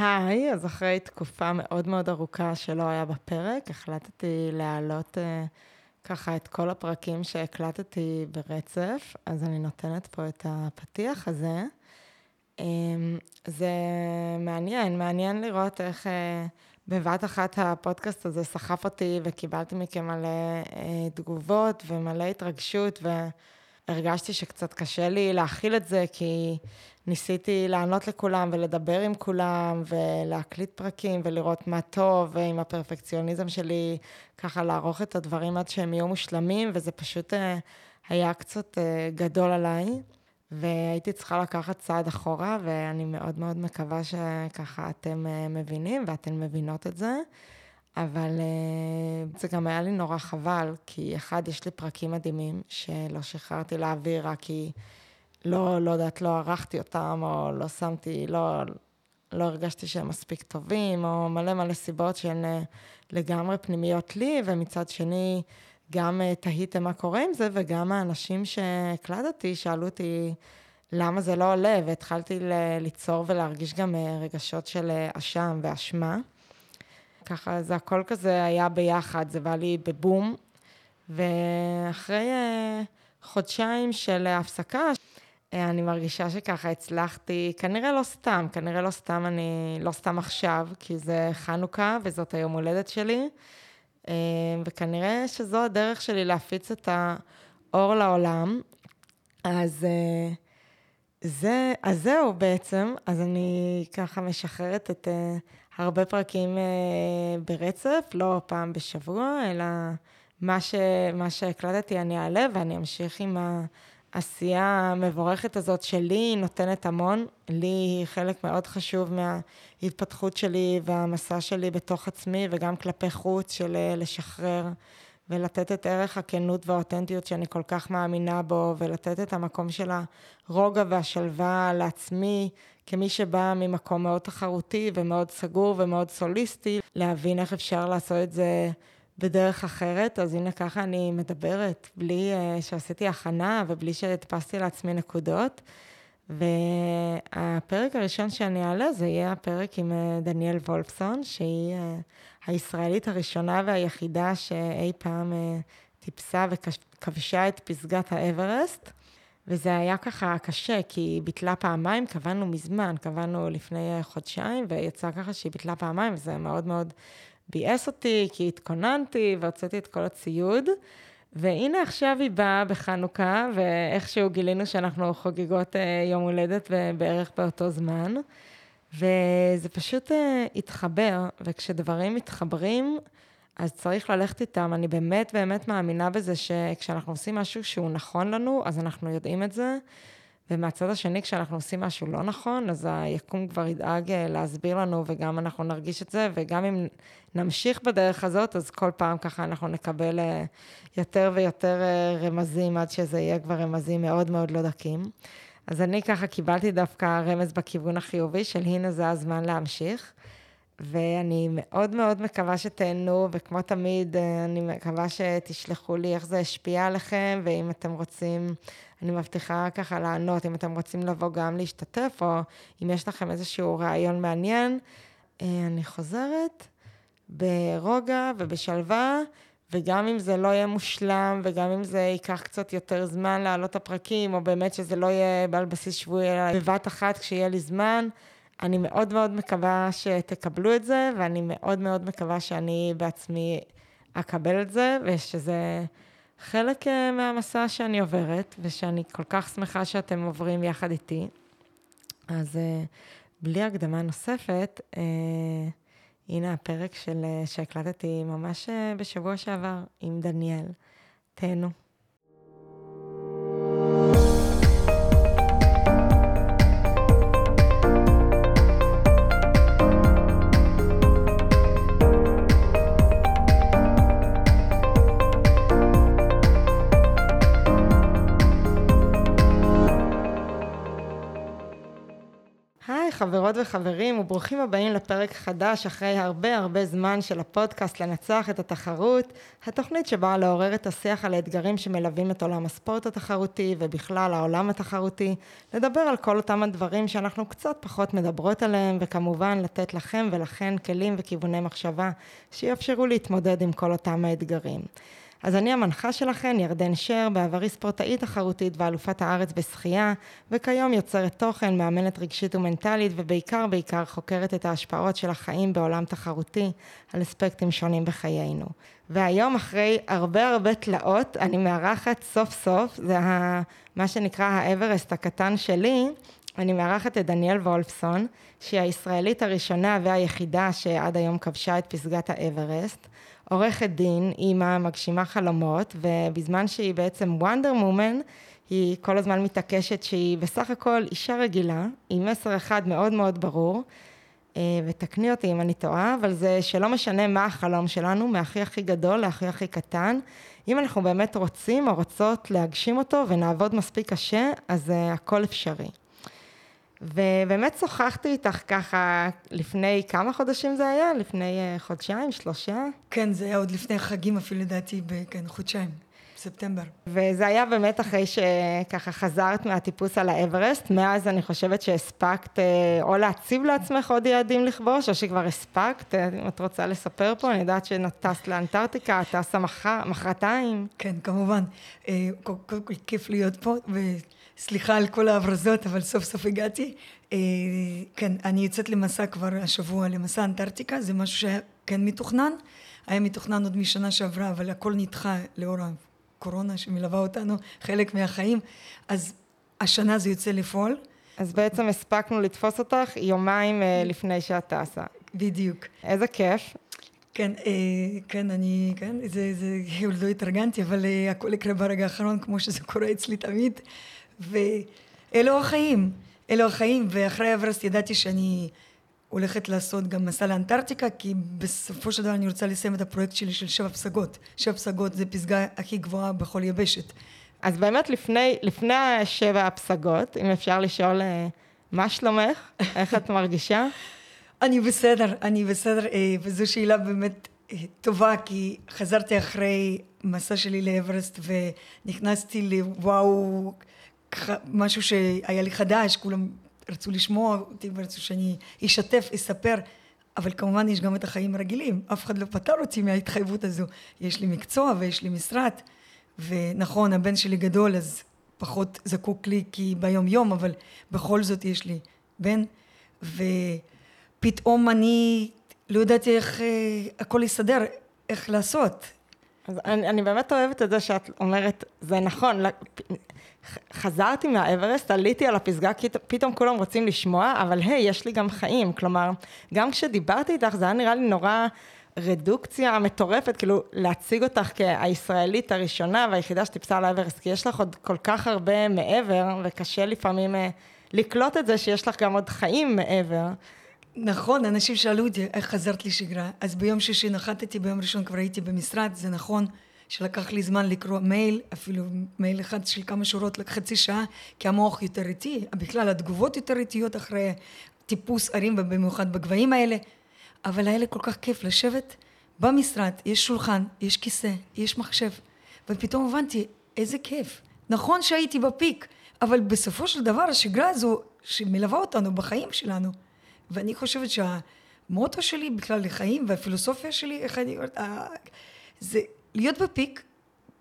היי, אז אחרי תקופה מאוד מאוד ארוכה שלא היה בפרק, החלטתי להעלות ככה את כל הפרקים שהקלטתי ברצף, אז אני נותנת פה את הפתיח הזה. זה מעניין, מעניין לראות איך בבת אחת הפודקאסט הזה סחף אותי, וקיבלתי מכם מלא תגובות ומלא התרגשות, והרגשתי שקצת קשה לי להכיל את זה, כי ניסיתי לענות לכולם ולדבר עם כולם, ולהקליט פרקים ולראות מה טוב, ועם הפרפקציוניזם שלי, ככה לערוך את הדברים עד שהם יהיו מושלמים, וזה פשוט היה קצת גדול עליי. והייתי צריכה לקחת צעד אחורה, ואני מאוד מאוד מקווה שככה אתם מבינים, ואתן מבינות את זה, אבל זה גם היה לי נורא חבל, כי אחד, יש לי פרקים מדהימים, שלא שחררתי לאוויר, רק כי לא יודעת, לא ערכתי אותם, או לא שמתי, לא הרגשתי שהם מספיק טובים, או מלא מלא סיבות שהן לגמרי פנימיות לי, ומצד שני, גם תהיתם מה קורה עם זה, וגם האנשים שהקלדתי שאלו אותי למה זה לא עולה, והתחלתי ליצור ולהרגיש גם רגשות של אשם ואשמה. ככה זה הכל כזה היה ביחד, זה בא לי בבום, ואחרי חודשיים של הפסקה, אני מרגישה שככה הצלחתי, כנראה לא סתם, אני לא סתם עכשיו, כי זה חנוכה וזאת היום הולדת שלי, וכנראה שזו הדרך שלי להפיץ את האור לעולם. אז זהו בעצם, אז אני ככה משחררת את הרבה פרקים ברצף, לא פעם בשבוע, אלא מה שהקלטתי אני אעלה, ואני אמשיך עם העשייה המבורכת הזאת שלי, היא נותנת המון, לי היא חלק מאוד חשוב מההתפתחות שלי והמסע שלי בתוך עצמי, וגם כלפי חוץ של לשחרר, ולתת את ערך הכנות והאותנטיות שאני כל כך מאמינה בו, ולתת את המקום של הרוגע והשלווה לעצמי, כמי שבא ממקום מאוד תחרותי ומאוד סגור ומאוד סוליסטי, להבין איך אפשר לעשות את זה בדרך אחרת. אז הנה ככה אני מדברת, בלי שעשיתי הכנה ובלי שהדפסתי לעצמי נקודות. והפרק הראשון שאני אעלה זה יהיה הפרק עם דניאל וולפסון, שהיא הישראלית הראשונה והיחידה שאי פעם טיפסה וכבשה את פסגת האברסט. וזה היה ככה קשה, כי היא ביטלה פעמיים, קבענו מזמן, קבענו לפני חודשיים, ויצא ככה שהיא ביטלה פעמיים, וזה מאוד מאוד בייס אותי, כי התכוננתי והוצאתי את כל הציוד, והנה עכשיו היא באה בחנוכה, ואיכשהו גילינו שאנחנו חוגגות יום הולדת בערך באותו זמן, וזה פשוט התחבר, וכשדברים מתחברים, אז צריך ללכת איתם. אני באמת באמת מאמינה בזה שכשאנחנו עושים משהו שהוא נכון לנו, אז אנחנו יודעים את זה, ומהצד השני, כשאנחנו עושים משהו לא נכון, אז היקום כבר ידאג להסביר לנו, וגם אנחנו נרגיש את זה, וגם אם נמשיך בדרך הזאת, אז כל פעם ככה אנחנו נקבל יותר ויותר רמזים, עד שזה יהיה כבר רמזים מאוד מאוד לא דקים. אז אני ככה קיבלתי דווקא רמז בכיוון החיובי, של הנה זה הזמן להמשיך, ואני מאוד מאוד מקווה שתהנו, וכמו תמיד אני מקווה שתשלחו לי איך זה השפיע עליכם, ואם אתם רוצים, אני מבטיחה ככה לענות, אם אתם רוצים לבוא גם להשתתף, או אם יש לכם איזשהו רעיון מעניין, אני חוזרת ברוגע ובשלווה, וגם אם זה לא יהיה מושלם, וגם אם זה ייקח קצת יותר זמן לעלות הפרקים, או באמת שזה לא יהיה בעל בסיס שבועי, אלא בבת אחת כשיהיה לי זמן, אני מאוד מאוד מקווה שתקבלו את זה, ואני מאוד מאוד מקווה שאני בעצמי אקבל את זה, ושזה חלק מהמסע שאני עוברת, ושאני כל כך שמחה שאתם עוברים יחד איתי. אז בלי הקדמה נוספת, הנה הפרק שהקלטתי ממש בשבוע שעבר עם דניאל. תהנו. חברות וחברים, וברוכים הבאים לפרק חדש אחרי הרבה זמן של הפודקאסט לנצח את התחרות, התוכנית שבאה לעורר את השיח על האתגרים שמלווים את עולם הספורט התחרותי ובכלל העולם התחרותי, לדבר על כל אותם הדברים שאנחנו קצת פחות מדברות עליהם, וכמובן לתת לכם ולכן כלים וכיווני מחשבה שיאפשרו להתמודד עם כל אותם האתגרים. אז אני המנחה שלכן, ירדן שר, בעברי ספורטאית תחרותית ואלופת הארץ בשחייה, וכיום יוצרת תוכן, מאמנת רגשית ומנטלית, ובעיקר חוקרת את ההשפעות של החיים בעולם תחרותי על אספקטים שונים בחיינו. והיום אחרי הרבה תלאות, אני מארחת סוף, זה מה שנקרא האברסט הקטן שלי, אני מארחת את דניאל וולפסון, שהיא הישראלית הראשונה והיחידה שעד היום כבשה את פסגת האברסט, עורכת דין, אימא, מגשימה חלומות, ובזמן שהיא בעצם וונדר וומן, היא כל הזמן מתעקשת שהיא בסך הכל אישה רגילה, עם מסר אחד מאוד ברור, ותקני אותי אם אני טועה, אבל זה שלא משנה מה החלום שלנו, מהכי גדול להכי קטן, אם אנחנו באמת רוצים או רוצות להגשים אותו ונעבוד מספיק קשה, אז הכל אפשרי. ובאמת שוחחתי איתך ככה לפני כמה חודשים זה היה? לפני חודשיים, 3? כן, זה היה עוד לפני חגים אפילו לדעתי, חודשיים, בספטמבר. וזה היה באמת אחרי שככה חזרת מהטיפוס על האברסט, מאז אני חושבת שהספקת או להציב לעצמך עוד יעדים לכבוש, או שכבר הספקת, אם את רוצה לספר פה, אני יודעת שנטסת לאנטרטיקה, טסה מחרתיים. כן, כמובן, כיף להיות פה סליחה על כל ההברזות, אבל סוף הגעתי. כן, אני יוצאת למסע כבר השבוע, למסע אנטרטיקה, זה משהו שהיה כן מתוכנן, היה מתוכנן עוד משנה שעברה, אבל הכל נדחה לאור הקורונה שמלווה אותנו, חלק מהחיים, אז השנה זה יוצא לפועל. אז בעצם הספקנו לתפוס אותך יומיים לפני שאת טסה. בדיוק. איזה כיף. כן, זה עוד לא התארגנתי, אבל הכל יקרה ברגע האחרון, כמו שזה קורה אצלי תמיד, ואלו החיים, ואחרי אברסט ידעתי שאני הולכת לעשות גם מסע לאנטרטיקה, כי בסופו של דבר אני רוצה לסיים את הפרויקט שלי של 7 פסגות. 7 פסגות זה פסגה הכי גבוהה בכל יבשת. אז באמת לפני 7 הפסגות, אם אפשר לשאול מה שלומך, איך את מרגישה? אני בסדר, וזו שאלה באמת טובה, כי חזרתי אחרי מסע שלי לאברסט ונכנסתי לוואו, משהו שהיה לי חדש, כולם רצו לשמוע אותי ורצו שאני אשתף, אספר, אבל כמובן יש גם את החיים הרגילים, אף אחד לא פטר אותי מההתחייבות הזו, יש לי מקצוע ויש לי משרד, ונכון, הבן שלי גדול, אז פחות זקוק לי כי ביום יום, אבל בכל זאת יש לי בן, ופתאום אני לא יודעת איך הכל יסדר, איך לעשות. אז אני באמת אוהבת את זה שאת אומרת, זה נכון, חזרתי מהאברסט, עליתי על הפסגה, פתאום כולם רוצים לשמוע, אבל יש לי גם חיים, כלומר, גם כשדיברתי איתך, זה היה נראה לי נורא רדוקציה מטורפת, כאילו להציג אותך כהישראלית הראשונה והיחידה שטיפסה על האברסט, כי יש לך עוד כל כך הרבה מעבר, וקשה לפעמים לקלוט את זה שיש לך גם עוד חיים מעבר. נכון, אנשים שאלו אותי, איך חזרת לשגרה? אז ביום שישי נחתתי, ביום ראשון כבר הייתי במשרד, זה נכון שלקח לי זמן לקרוא מייל, אפילו מייל אחד של כמה שורות לחצי שעה, כי המוח יותר איטי, בכלל התגובות יותר איטיות אחרי טיפוס ערים ובמיוחד בגבהים האלה, אבל האלה כל כך כיף לשבת במשרד, יש שולחן, יש כיסא, יש מחשב, ופתאום הבנתי איזה כיף. נכון שהייתי בפיק, אבל בסופו של דבר השגרה הזו שמלווה אותנו בחיים שלנו, ואני חושבת שהמוטו שלי בכלל לחיים והפילוסופיה שלי, איך אני אומרת, זה להיות בפיק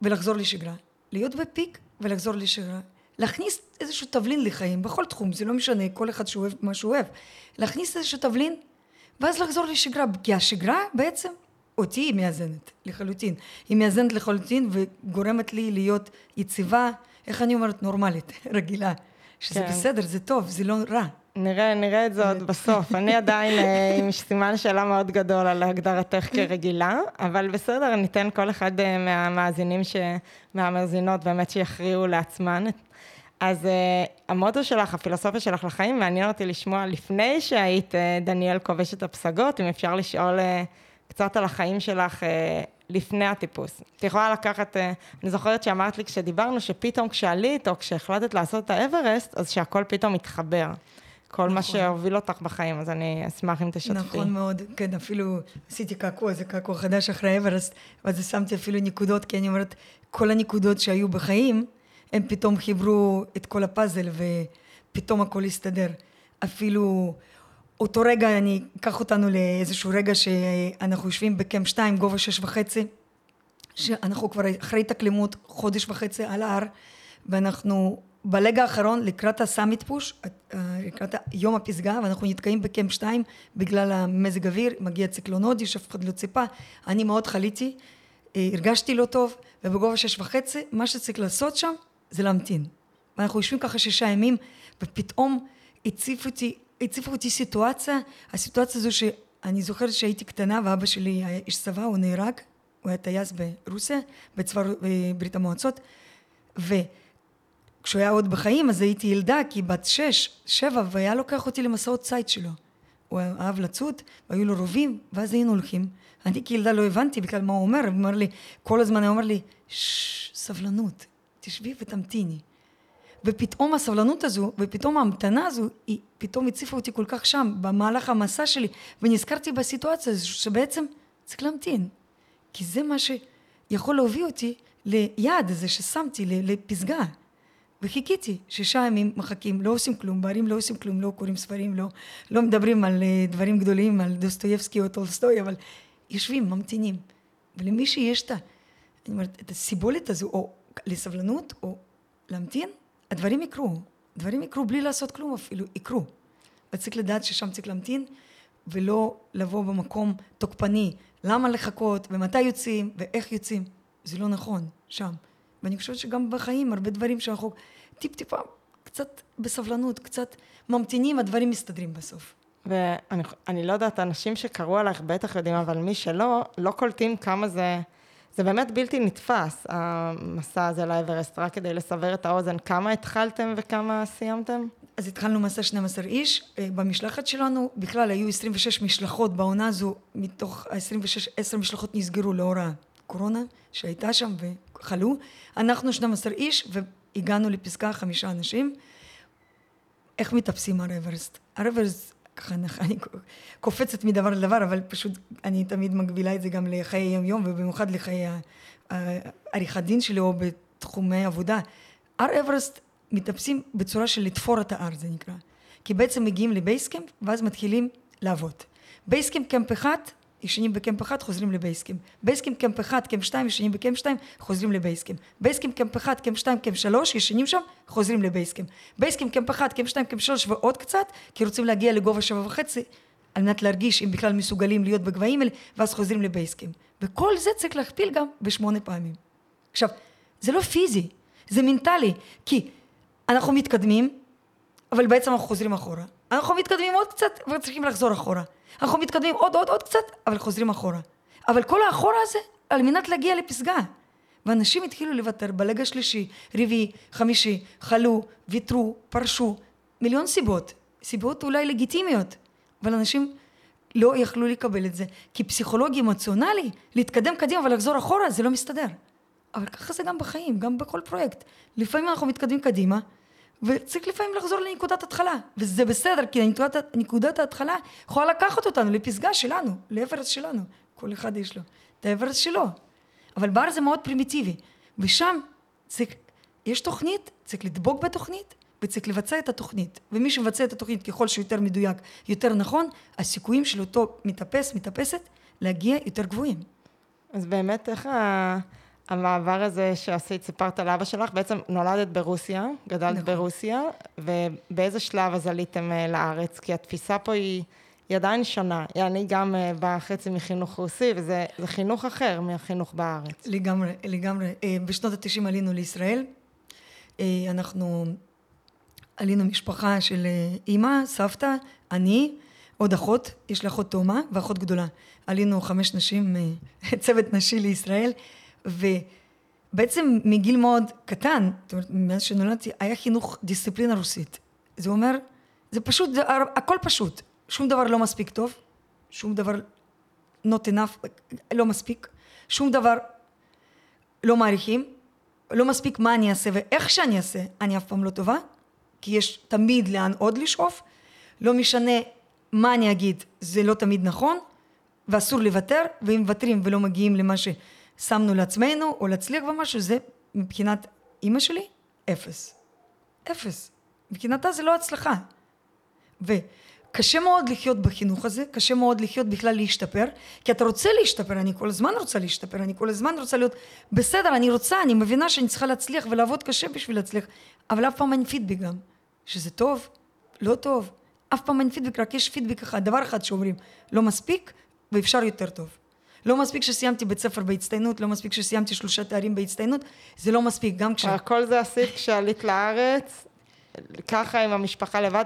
ולחזור לשגרה. להיות בפיק ולחזור לשגרה. להכניס איזשהו תבלין לחיים, בכל תחום, זה לא משנה, כל אחד שאוהב מה שאוהב. להכניס איזשהו תבלין, ואז לחזור לשגרה, כי השגרה בעצם אותי היא מאזנת לחלוטין. היא מאזנת לחלוטין וגורמת לי להיות יציבה, איך אני אומרת, נורמלית, רגילה. שזה כן. בסדר, זה טוב, זה לא רע. נראה את זה עוד בסוף. אני עדיין עם סימן שאלה מאוד גדול על הגדרתך כרגילה, אבל בסדר, ניתן כל אחד מהמאזינים, מהמאזינות באמת שיכריעו לעצמן. אז המוטו שלך, הפילוסופיה שלך לחיים, מעניין אותי לשמוע לפני שהיית דניאל כובשת הפסגות, אם אפשר לשאול קצת על החיים שלך לפני הטיפוס. את יכולה לקחת, אני זוכרת שאמרת לי כשדיברנו שפתאום כשעלית או כשהחלטת לעשות את האברסט, אז שהכל פתאום מתחבר. כל מה שהוביל אותך בחיים, אז אני אשמח אם תשתפי. נכון מאוד, כן, אפילו עשיתי קעקוע, זה קעקוע חדש אחרי אברסט, ואז שמתי אפילו נקודות, כי אני אומרת, כל הנקודות שהיו בחיים, הם פתאום חיברו את כל הפאזל, ופתאום הכל הסתדר. אפילו אותו רגע, אני אקח אותנו לאיזשהו רגע, שאנחנו יושבים בקמפ 2, גובה 6.5, שאנחנו כבר אחרי תקלימות, חודש וחצי על ההר, ואנחנו בלגע האחרון, לקראת הסאמיט פוש, לקראת יום הפסגה, ואנחנו נתקעים בקמפ 2, בגלל המזג אוויר, מגיע ציקלון הודי, שאף אחד לא ציפה, אני מאוד חליתי, הרגשתי לא טוב, ובגובה 6.5, מה שצריך לעשות שם, זה להמתין. ואנחנו יושבים ככה 6 ימים, ופתאום הציף אותי סיטואציה, הסיטואציה הזו שאני זוכרת שהייתי קטנה, ואבא שלי היה איש צבא, הוא נהרג, הוא היה טייס ברוסיה, בצבא ברית המועצות, וכשהוא היה עוד בחיים, אז הייתי ילדה, כי בת 6, 7, והיה לוקח אותי למסעות צייד שלו. הוא אהב לצוד, והיו לו רובים, ואז היינו הולכים. אני כילדה לא הבנתי בכלל מה הוא אומר, הוא אומר לי, כל הזמן הוא אומר לי, סבלנות, תשבי ותמתיני. ופתאום הסבלנות הזו, ופתאום ההמתנה הזו, היא פתאום הציפה אותי כל כך שם, במהלך המסע שלי, ונזכרתי בסיטואציה הזו, שבעצם צריך להמתין. כי זה מה שיכול להוביל אותי ליעד הזה ששמתי, לפסגה. וחיכיתי 6 ימים מחכים, לא עושים כלום, בערים לא עושים כלום, לא קוראים ספרים, לא מדברים על דברים גדולים, על דוסטויבסקי או טולסטוי, אבל יושבים, ממתינים. ולמי שיש את הסיבולת הזו, או לסבלנות, או להמתין, הדברים יקרו. הדברים יקרו בלי לעשות כלום אפילו, יקרו. וצריך לדעת ששם צריך להמתין, ולא לבוא במקום תוקפני, למה לחכות, ומתי יוצאים, ואיך יוצאים. זה לא נכון, שם. ואני חושבת שגם בחיים, הרבה דברים שאנחנו טיפ-טיפה, קצת בסבלנות, קצת ממתינים, הדברים מסתדרים בסוף. ואני לא יודעת, אנשים שקראו עליך בטח יודעים, אבל מי שלא, לא קולטים כמה זה באמת בלתי נתפס, המסע הזה לאברסט, רק כדי לסבר את האוזן, כמה התחלתם וכמה סיימתם? אז התחלנו מסע 12 איש, במשלחת שלנו, בכלל היו 26 משלחות בעונה הזו, מתוך ה-26, 10 משלחות נסגרו לאור הקורונה, שהייתה שם וחלו, אנחנו 12 איש, והגענו לפסגה 5 אנשים, איך מטפסים האברסט? האברסט, ככה אני קופצת מדבר לדבר, אבל פשוט אני תמיד מגבילה את זה גם לחיי יום-יום, ובמיוחד לחיי העריכת דין שלי או בתחומי עבודה. הר אברסט מטפסים בצורה של לתפור את ההר, זה נקרא. כי בעצם מגיעים לבייסקמפ, ואז מתחילים לעבוד. בייסקמפ קמפ 1, ישנים בקמפ 1, חוזרים לבייסקמפ. בייסקמפ קמפ 1, קמפ 2, ישנים בקמפ 2, חוזרים לבייסקמפ. בייסקמפ קמפ 1, קמפ 2, קמפ 3, ישנים שם, חוזרים לבייסקמפ. בייסקמפ קמפ 1, קמפ 2, קמפ 3 ועוד קצת, כי רוצים להגיע לגובה 7.5, על מנת להרגיש אם בכלל מסוגלים להיות בגבהים האלה, ואז חוזרים לבייסקמפ. וכל זה צריך להכפיל גם 8 פעמים. עכשיו, זה לא פיזי, זה מנטלי, כי אנחנו מתקדמים, אבל בעצם אנחנו חוזרים אחורה. אנחנו מתקדמים עוד קצת, וצריכים לחזור אחורה. אנחנו מתקדמים עוד קצת, אבל חוזרים אחורה. אבל כל האחורה הזה, על מנת להגיע לפסגה. ואנשים התחילו לוותר בלגע שלישי, רביעי, חמישי, חלו, ויתרו, פרשו. מיליון סיבות. סיבות אולי לגיטימיות. אבל אנשים לא יכלו לקבל את זה. כי פסיכולוגי אמוציונלי, להתקדם קדימה ולחזור אחורה, זה לא מסתדר. אבל ככה זה גם בחיים, גם בכל פרויקט. לפעמים אנחנו מתקדמים קדימה, וצריך לפעמים לחזור לנקודת התחלה, וזה בסדר, כי נקודת ההתחלה יכולה לקחת אותנו לפסגה שלנו, לאברסט שלנו, כל אחד יש לו, את האברסט שלו, אבל בהר זה מאוד פרימיטיבי, ושם יש תוכנית, צריך לדבוק בתוכנית, וצריך לבצע את התוכנית, ומי שמבצע את התוכנית ככל שיותר מדויק, יותר נכון, הסיכויים של אותו מתאפסת, להגיע יותר גבוהים. אז באמת איך המעבר הזה שעשית, סיפרת על אבא שלך, בעצם נולדת ברוסיה, גדלת ברוסיה, ובאיזה שלב אז עליתם לארץ? כי התפיסה פה היא עדיין שונה. אני גם בחצי מחינוך רוסי, וזה חינוך אחר מהחינוך בארץ. לגמרי. בשנות ה-90 עלינו לישראל. אנחנו עלינו משפחה של אמא, סבתא, אני, עוד אחות, יש לה אחות תאומה ואחות גדולה. עלינו 5 נשים, צוות נשי לישראל, ובעצם מגיל מאוד קטן, זאת אומרת, מאז שנולדתי, היה חינוך דיסציפלינה רוסית. זה אומר, זה פשוט, זה הכל פשוט. שום דבר לא מספיק טוב, שום דבר not enough, לא מספיק, שום דבר לא מעריכים, לא מספיק מה אני אעשה ואיך שאני אעשה, אני אף פעם לא טובה, כי יש תמיד לאן עוד לשאוף, לא משנה מה אני אגיד, זה לא תמיד נכון, ואסור לוותר, ואם וותרים ולא מגיעים למה ששמנו לעצמנו, או להצליח במשהו, זה מבחינת אמא שלי, אפס. אפס. מבחינתה זה לא הצלחה. וקשה מאוד לחיות בחינוך הזה, קשה מאוד לחיות בכלל להשתפר, כי אתה רוצה להשתפר, אני כל הזמן רוצה להשתפר, אני כל הזמן רוצה להיות בסדר, אני רוצה, אני מבינה שאני צריכה להצליח ולעבוד קשה בשביל להצליח, אבל אף פעם אין פידבק גם, שזה טוב, לא טוב, אף פעם אין פידבק, רק יש פידבק אחד, דבר אחד שאומרים, לא מספיק ואפשר יותר טוב. לא מספיק שסיימתי בית ספר בהצטיינות, לא מספיק שסיימתי 3 תארים בהצטיינות, זה לא מספיק, גם כש... הכל זה עשית כשעלית לארץ, ככה עם המשפחה לבד,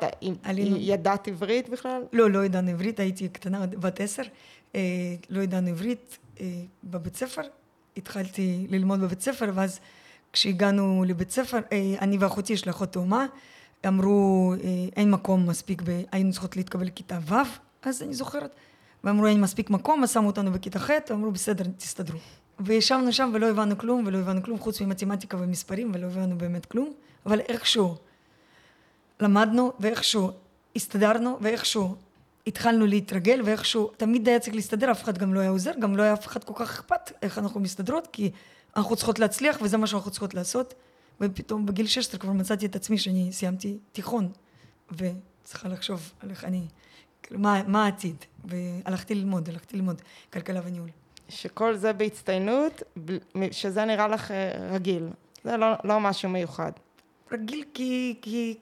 ידעת עברית בכלל? לא, לא ידענו עברית, הייתי קטנה בת 10, לא ידענו עברית בבית ספר, התחלתי ללמוד בבית ספר, ואז כשהגענו לבית ספר, אני ואחותי, יש לאחות תאומה, אמרו, אין מקום מספיק, היינו צריכות להתקבל לכיתה ו', אז אני זוכרת, ואמרו, אין מספיק מקום, אז שמו אותנו בכיתה ח', ואמרו, בסדר, תסתדרו. וישבנו שם ולא הבנו כלום, חוץ ממתמטיקה ומספרים, ולא הבנו באמת כלום, אבל איכשהו למדנו, ואיכשהו הסתדרנו, ואיכשהו התחלנו להתרגל, ואיכשהו תמיד היה צריך להסתדר, אף אחד גם לא היה עוזר, גם לא היה אף אחד כל כך אכפת איך אנחנו מסתדרות, כי אנחנו צריכות להצליח, וזה מה שאנחנו צריכות לעשות. ופתאום בגיל 16 כבר מצאתי את עצמי שאני סיימתי תיכון, וצריכה לחשוב על איך אני... מה העתיד? והלכתי ללמוד, כלכלה וניהול. שכל זה בהצטיינות, שזה נראה לך רגיל. זה לא משהו מיוחד. רגיל כי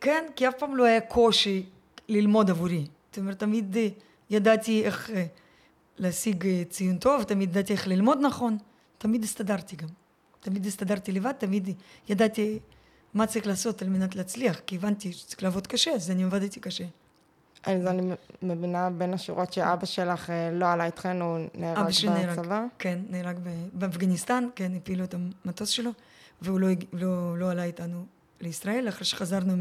אף פעם לא היה קושי ללמוד עבורי. זאת אומרת, תמיד ידעתי איך להשיג ציון טוב, תמיד ידעתי איך ללמוד נכון, תמיד הסתדרתי גם. תמיד הסתדרתי לבד, תמיד ידעתי מה צריך לעשות על מנת להצליח, כי הבנתי שצריך לעבוד קשה, אז אני עבדתי קשה. אז אני מבינה בין השורות שאבא שלך לא עלה איתכן, הוא נהרג בצבא? כן, נהרג באפגניסטן, כן, הפילו את המטוס שלו, והוא לא עלה איתנו לישראל, אחרי שחזרנו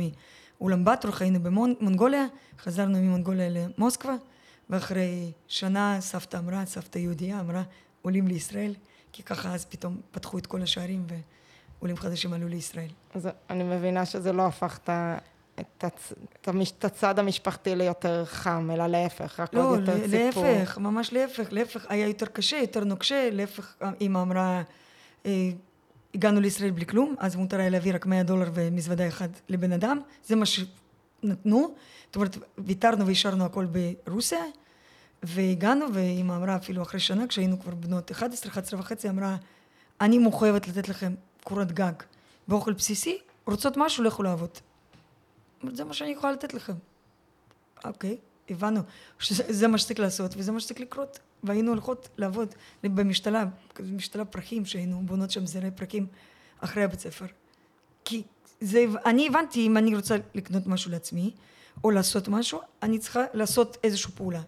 מאולמבטור, חיינו במונגוליה, חזרנו ממונגוליה למוסקבה, ואחרי שנה סבתא יהודיה אמרה, עולים לישראל, כי ככה אז פתאום פתחו את כל השערים, ועולים חדשים עלו לישראל. אז אני מבינה שזה לא הפך את הצד המשפחתי ליותר חם, אלא להפך, רק עוד יותר סיפור. לא, להפך, ממש להפך, היה יותר קשה, יותר נוקשה, להפך, אמא אמרה, הגענו לישראל בלי כלום, אז מותר היה להביא רק $100 ומזוודה אחד לבן אדם, זה מה שנתנו, זאת אומרת, ויתרנו וישרנו הכל ברוסיה, והגענו, ואמא אמרה אפילו אחרי שנה, כשהיינו כבר בנות 11.5, אמרה, אני מחויבת לתת לכם קורת גג ואוכל בסיסי, רוצות משהו, לכו לעבוד. זה מה שאני יכולה לתת לכם. אוקיי, הבנו, שזה מה שצריך לעשות, וזה מה שצריך לקרות. והיינו הולכות לעבוד במשתלה, פרחים שהיינו בונות שם זרי פרחים אחרי הבית ספר. כי זה, אני הבנתי, אם אני רוצה לקנות משהו לעצמי, או לעשות משהו, אני צריכה לעשות איזושהי פעולה.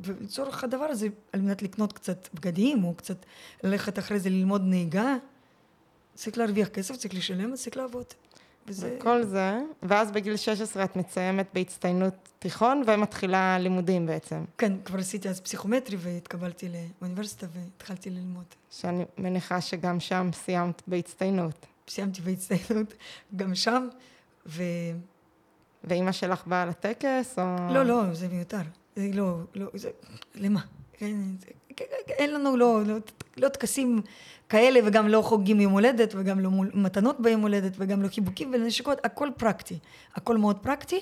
ולצורך הדבר הזה, על מנת לקנות קצת בגדים, או קצת ללכת אחרי זה ללמוד נהיגה, צריך להרוויח כסף, צריך לשלם, צריך לעבוד. וכל זה, ואז בגיל 16 את מציימת בהצטיינות תיכון ומתחילה לימודים בעצם. כן, כבר עשיתי אז פסיכומטרי והתקבלתי לאוניברסיטה והתחלתי ללמוד. שאני מניחה שגם שם סיימת בהצטיינות. סיימתי בהצטיינות גם שם, ואמא שלך באה לטקס או... לא, זה מיותר. זה לא, זה... למה? אין לנו לא תקסים כאלה, וגם לא חוגגים יום הולדת, וגם לא מתנות ביום הולדת, וגם לא חיבוקים ונשיקות, הכל פרקטי, הכל מאוד פרקטי,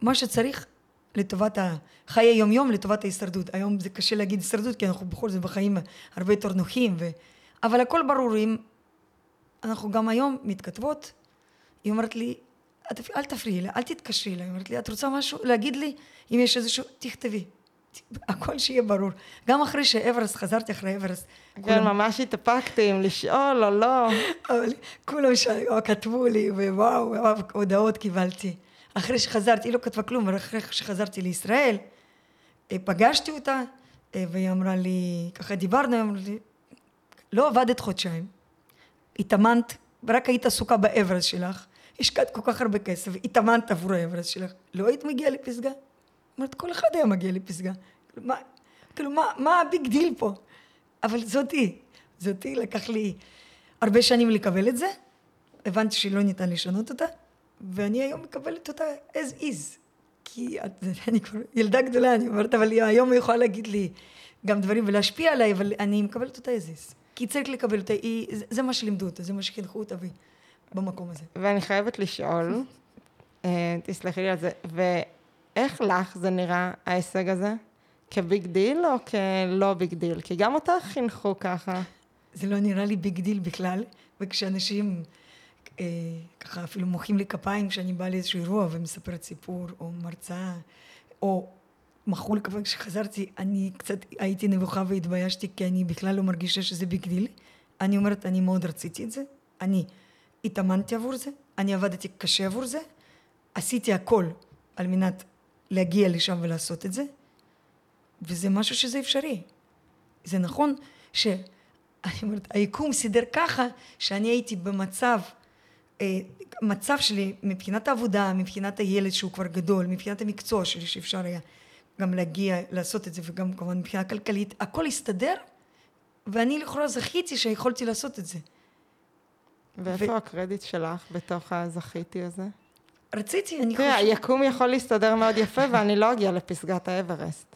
מה שצריך לטובת חיי יום יום, לטובת ההישרדות. היום זה קשה להגיד הישרדות, כי אנחנו בכל זאת בחיים הרבה יותר נוחים, אבל הכל ברורים, אנחנו גם היום מתכתבות, היא אומרת לי, אל תפריעי לה, אל תתקשרי לה, היא אומרת לי, את רוצה משהו להגיד לי, אם יש איזשהו, תכתבי. הכל שיהיה ברור. גם אחרי שאברסט, חזרתי אחרי אברסט. כן, ממש התאפקתי אם לשאול או לא. אבל כולם כתבו לי, ווואו, הודעות קיבלתי. אחרי שחזרתי, היא לא כתבה כלום, אבל אחרי שחזרתי לישראל, פגשתי אותה, והיא אמרה לי, ככה דיברנו, היא אמרה לי, לא עבדת חודשיים, התאמנת, רק היית עסוקה באברסט שלך, השקעת כל כך הרבה כסף, התאמנת עבור האברסט שלך, לא היית מגיעה לפסגה? אומרת, כל אחד היה מגיע לפסגה. כאילו, מה הביג דיל פה? אבל זאתי לקח לי הרבה שנים לקבל את זה, הבנתי שלא ניתן לשנות אותה, ואני היום מקבלת אותה as is. כי אני כבר ילדה גדולה, אני אומרת, אבל היום היא יכולה להגיד לי גם דברים ולהשפיע עליי, אבל אני מקבלת אותה איזיס. כי צריך לקבל אותה, זה מה שלימדו אותה, זה מה שחינכו אותה במקום הזה. ואני חייבת לשאול, תסלחי לי על זה, ואיך לך זה נראה ההישג הזה? כביג דיל או כלא ביג דיל? כי גם אותך חינכו ככה. זה לא נראה לי ביג דיל בכלל, וכשאנשים ככה אפילו מוחאים לי כפיים כשאני באה לאיזשהו אירוע ומספרת סיפור או מרצאה, או מחאו לי כפיים כשחזרתי, אני קצת הייתי נבוכה והתביישתי, כי אני בכלל לא מרגישה שזה ביג דיל. אני אומרת, אני מאוד רציתי את זה, אני התאמנתי עבור זה, אני עבדתי קשה עבור זה, עשיתי הכל על מנת להגיע לשם ולעשות את זה, וזה משהו שזה אפשרי. זה נכון שהיקום סידר ככה שאני הייתי במצב, מצב שלי מבחינת העבודה, מבחינת הילד שהוא כבר גדול, מבחינת המקצוע שלי שאפשר היה גם להגיע לעשות את זה, וגם כמובן מבחינה כלכלית, הכל הסתדר, ואני לכאורה זכיתי שיכולתי לעשות את זה. ואיפה הקרדיט שלך בתוך הזכיתי הזה? רציתי, אני חושבת. היקום יכול להסתדר מאוד יפה, ואני לא אגיע לפסגת האברסט.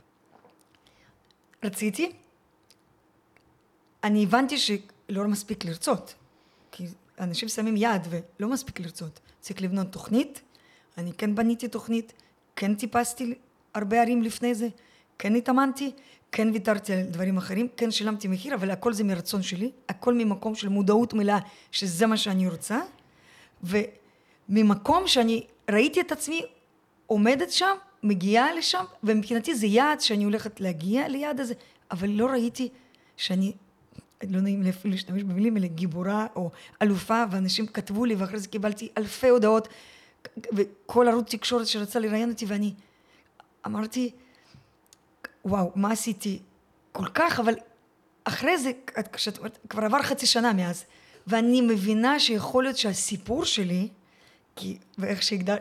רציתי. אני הבנתי שלא מספיק לרצות, כי אנשים שמים יד ולא מספיק לרצות. צריך לבנות תוכנית, אני כן בניתי תוכנית, כן טיפסתי הרבה ערים לפני זה, כן התאמנתי, כן ויתרתי על דברים אחרים, כן שילמתי מחיר, אבל הכל זה מרצון שלי, הכל ממקום של מודעות מלאה, שזה מה שאני רוצה, וממקום שאני ראיתי את עצמי עומדת שם, מגיעה לשם, ומבחינתי זה יעד שאני הולכת להגיע ליעד הזה, אבל לא ראיתי שאני, לא נעים אפילו להשתמש במילים, אלא גיבורה או אלופה, ואנשים כתבו לי, ואחרי זה קיבלתי אלפי הודעות, וכל ערוץ תקשורת שרצה לראיין אותי, ואני אמרתי, וואו, מה עשיתי כל כך, אבל אחרי זה, כבר עבר חצי שנה מאז, ואני מבינה שיכול להיות שהסיפור שלי, כי, ואיך שהגדר,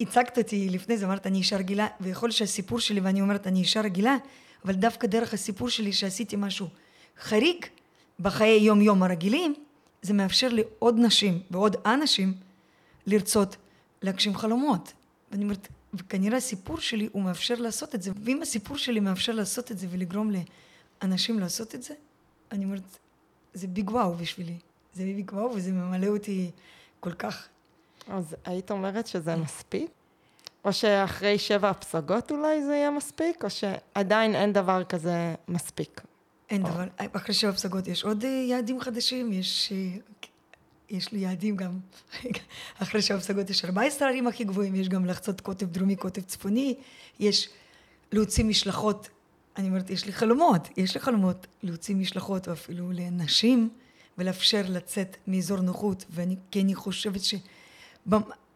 הצגת אותי לפני זה, אמרת, אני אישה רגילה, ויכול להיות שהסיפור שלי, ואני אומרת, אני אישה רגילה, אבל דווקא דרך הסיפור שלי, שעשיתי משהו חריג, בחיי יום-יום הרגילים, זה מאפשר לעוד נשים, ועוד אנשים, לרצות להגשים חלומות. ואני אומרת, וכנראה הסיפור שלי, הוא מאפשר לעשות את זה, ואם הסיפור שלי מאפשר לעשות את זה, ולגרום לאנשים לעשות את זה, אני אומרת, זה ביג וואו בשבילי. זה ביג וואו, וזה ממלא אותי כל כך. אז היית אומרת שזה מספיק? או שאחרי 7 הפסגות אולי זה יהיה מספיק? או שעדיין אין דבר כזה מספיק? אין דבר. אחרי 7 הפסגות יש עוד יעדים חדשים, יש לי יעדים גם. אחרי 7 הפסגות יש 14 ערים הכי גבוהים, יש גם לחצות קוטב דרומי, קוטב צפוני, יש להוציא משלחות, אני אומרת, יש לי חלומות להוציא משלחות ואפילו לנשים, ולאפשר לצאת מאזור נוחות, כי אני חושבת ש...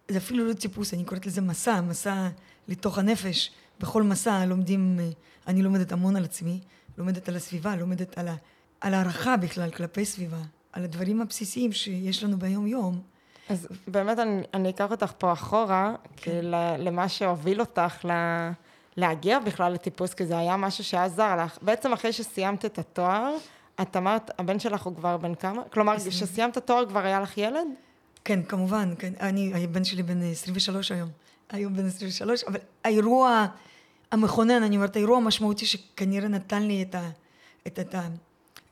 זה אפילו לא טיפוס, אני קוראת לזה מסע, מסע לתוך הנפש. בכל מסע לומדים, אני לומדת המון על עצמי, לומדת על הסביבה, לומדת על הערכה בכלל כלפי סביבה, על הדברים הבסיסיים שיש לנו ביום יום. אז באמת אני אקח אותך פה אחורה, כי למה שהוביל אותך להגיע בכלל לטיפוס, כי זה היה משהו שעזר לך. בעצם אחרי שסיימת את התואר, את אמרת, הבן שלך הוא כבר בן כמה? כלומר, כשסיימת התואר כבר היה לך ילד? כן, כמובן, כן. הבן שלי בן 23 היום. היום בן 23, אבל האירוע המכונן, אני אומרת, האירוע המשמעותי שכנראה נתן לי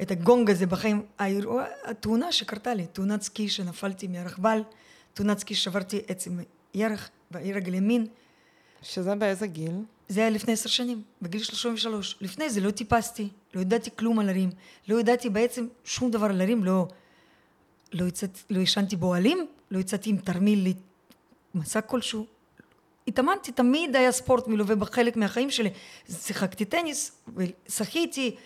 את הגונג הזה בחיים, האירוע, התאונה שקרתה לי, תאונת סקי שנפלתי מהרכבל, תאונת סקי ששברתי עצם ירך, ברגל ימין. שזה באיזה גיל? זה היה לפני 10 שנים, בגיל 33. לפני זה לא טיפסתי, לא ידעתי כלום על הרים, לא ידעתי בעצם שום דבר על הרים, לא ישנתי בועלים, לא יצאתי עם תרמיל למסע כלשהו. התאמנתי, תמיד היה ספורט מלווה בחלק מהחיים שלי. שיחקתי טניס ושחיתי,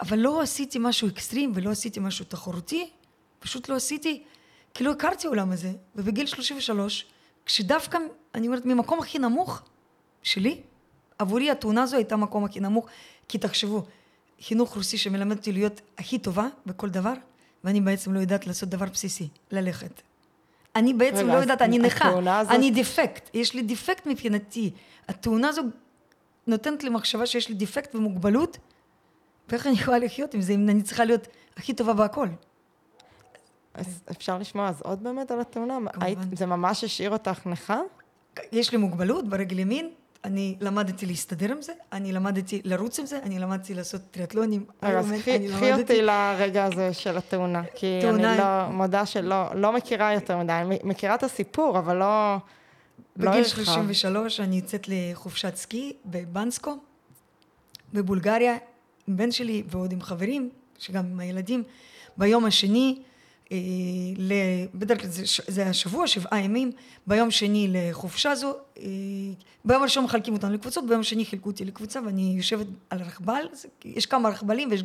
אבל לא עשיתי משהו אקסטרים ולא עשיתי משהו תחרותי. פשוט לא עשיתי, כי לא הכרתי העולם הזה. ובגיל 33, כשדווקא, אני אומרת, ממקום הכי נמוך שלי, עבורי התאונה הזו הייתה מקום הכי נמוך, כי תחשבו, חינוך רוסי שמלמד אותי להיות הכי טובה בכל דבר, ואני בעצם לא יודעת לעשות דבר בסיסי, ללכת. אני בעצם לא יודעת, אני נכה, אני דיפקט, יש לי דיפקט מבחינתי. התאונה הזו נותנת לי מחשבה שיש לי דיפקט ומוגבלות, ואיך אני יכולה לחיות עם זה, אם אני צריכה להיות הכי טובה בהכל. אז אפשר לשמוע, אז עוד באמת על התאונה? זה ממש השאיר אותך נכה? יש לי מוגבלות ברגל ימין, אני למדתי להסתדר עם זה, אני למדתי לרוץ עם זה, אני למדתי לעשות טריאטלונים. אז קחי אותי לרגע הזה של התאונה, כי אני מודה שלא מכירה יותר מדי, מכירה את הסיפור, אבל לא... בגיל 33 אני יצאת לחופשת סקי בבנסקו, בבולגריה, עם בן שלי ועוד עם חברים, שגם עם הילדים. ביום השני, בדרך כלל זה השבוע, 7 ימים, ביום שני לחופשה זו, ביום הראשון מחלקים אותנו לקבוצות, ביום שני חילקו אותי לקבוצה, ואני יושבת על רכבל, יש כמה רכבלים, ויש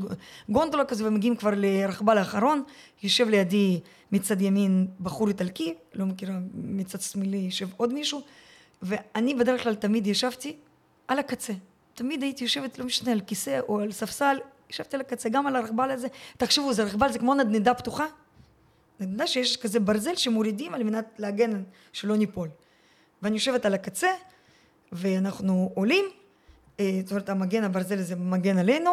גונדולה כזה, ומגיעים כבר לרכבל האחרון, יושב לידי מצד ימין בחור איטלקי, לא מכירה, מצד שמאלי יושב עוד מישהו, ואני בדרך כלל תמיד ישבתי על הקצה, תמיד הייתי יושבת, לא משנה, על כיסא או על ספסל, ישבתי על הקצה, גם על הרכבל הזה, תחשבו, זה רכבל, זה כמו נדנדה פתוחה, נדנדה שיש כזה ברזל שמורידים על מנת להגן שלא ניפול. ואני יושבת על הקצה, ואנחנו עולים, זאת אומרת, המגן הברזל הזה מגן עלינו,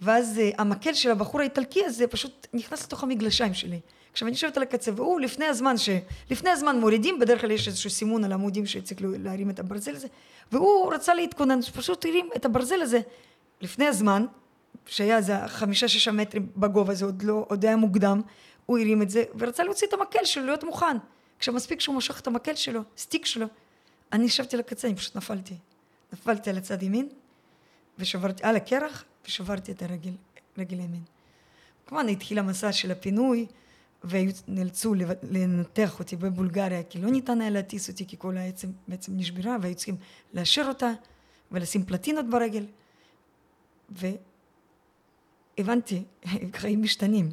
ואז המקל של הבחור האיטלקי הזה פשוט נכנס לתוך המגלשיים שלי. עכשיו אני יושבת על הקצה, והוא לפני הזמן מורידים, בדרך כלל יש איזשהו סימון על עמודים שהציק לו להרים את הברזל הזה, והוא רצה להתכונן, פשוט הרים את הברזל הזה לפני הזמן, שהיה זה 5-6 מטרים בגובה, זה עוד היה מוקדם, הוא הרים את זה, ורצה להוציא את המקל שלו, להיות מוכן. כשמספיק שהוא מושך את המקל שלו, סטיק שלו, אני שבתי לקצה, אני פשוט נפלתי. נפלתי על הצד ימין, ושברתי על הקרח, ושברתי את הרגל ימין. כמובן, התחיל המסע של הפינוי, ונאלצו לנתח אותי בבולגריה, כי לא ניתן היה להטיס אותי, כי כל העצם בעצם נשברה, והיו צריכים לאשר אותה, ולשים פלטינות ברגל. והבנתי, חיים משתנים.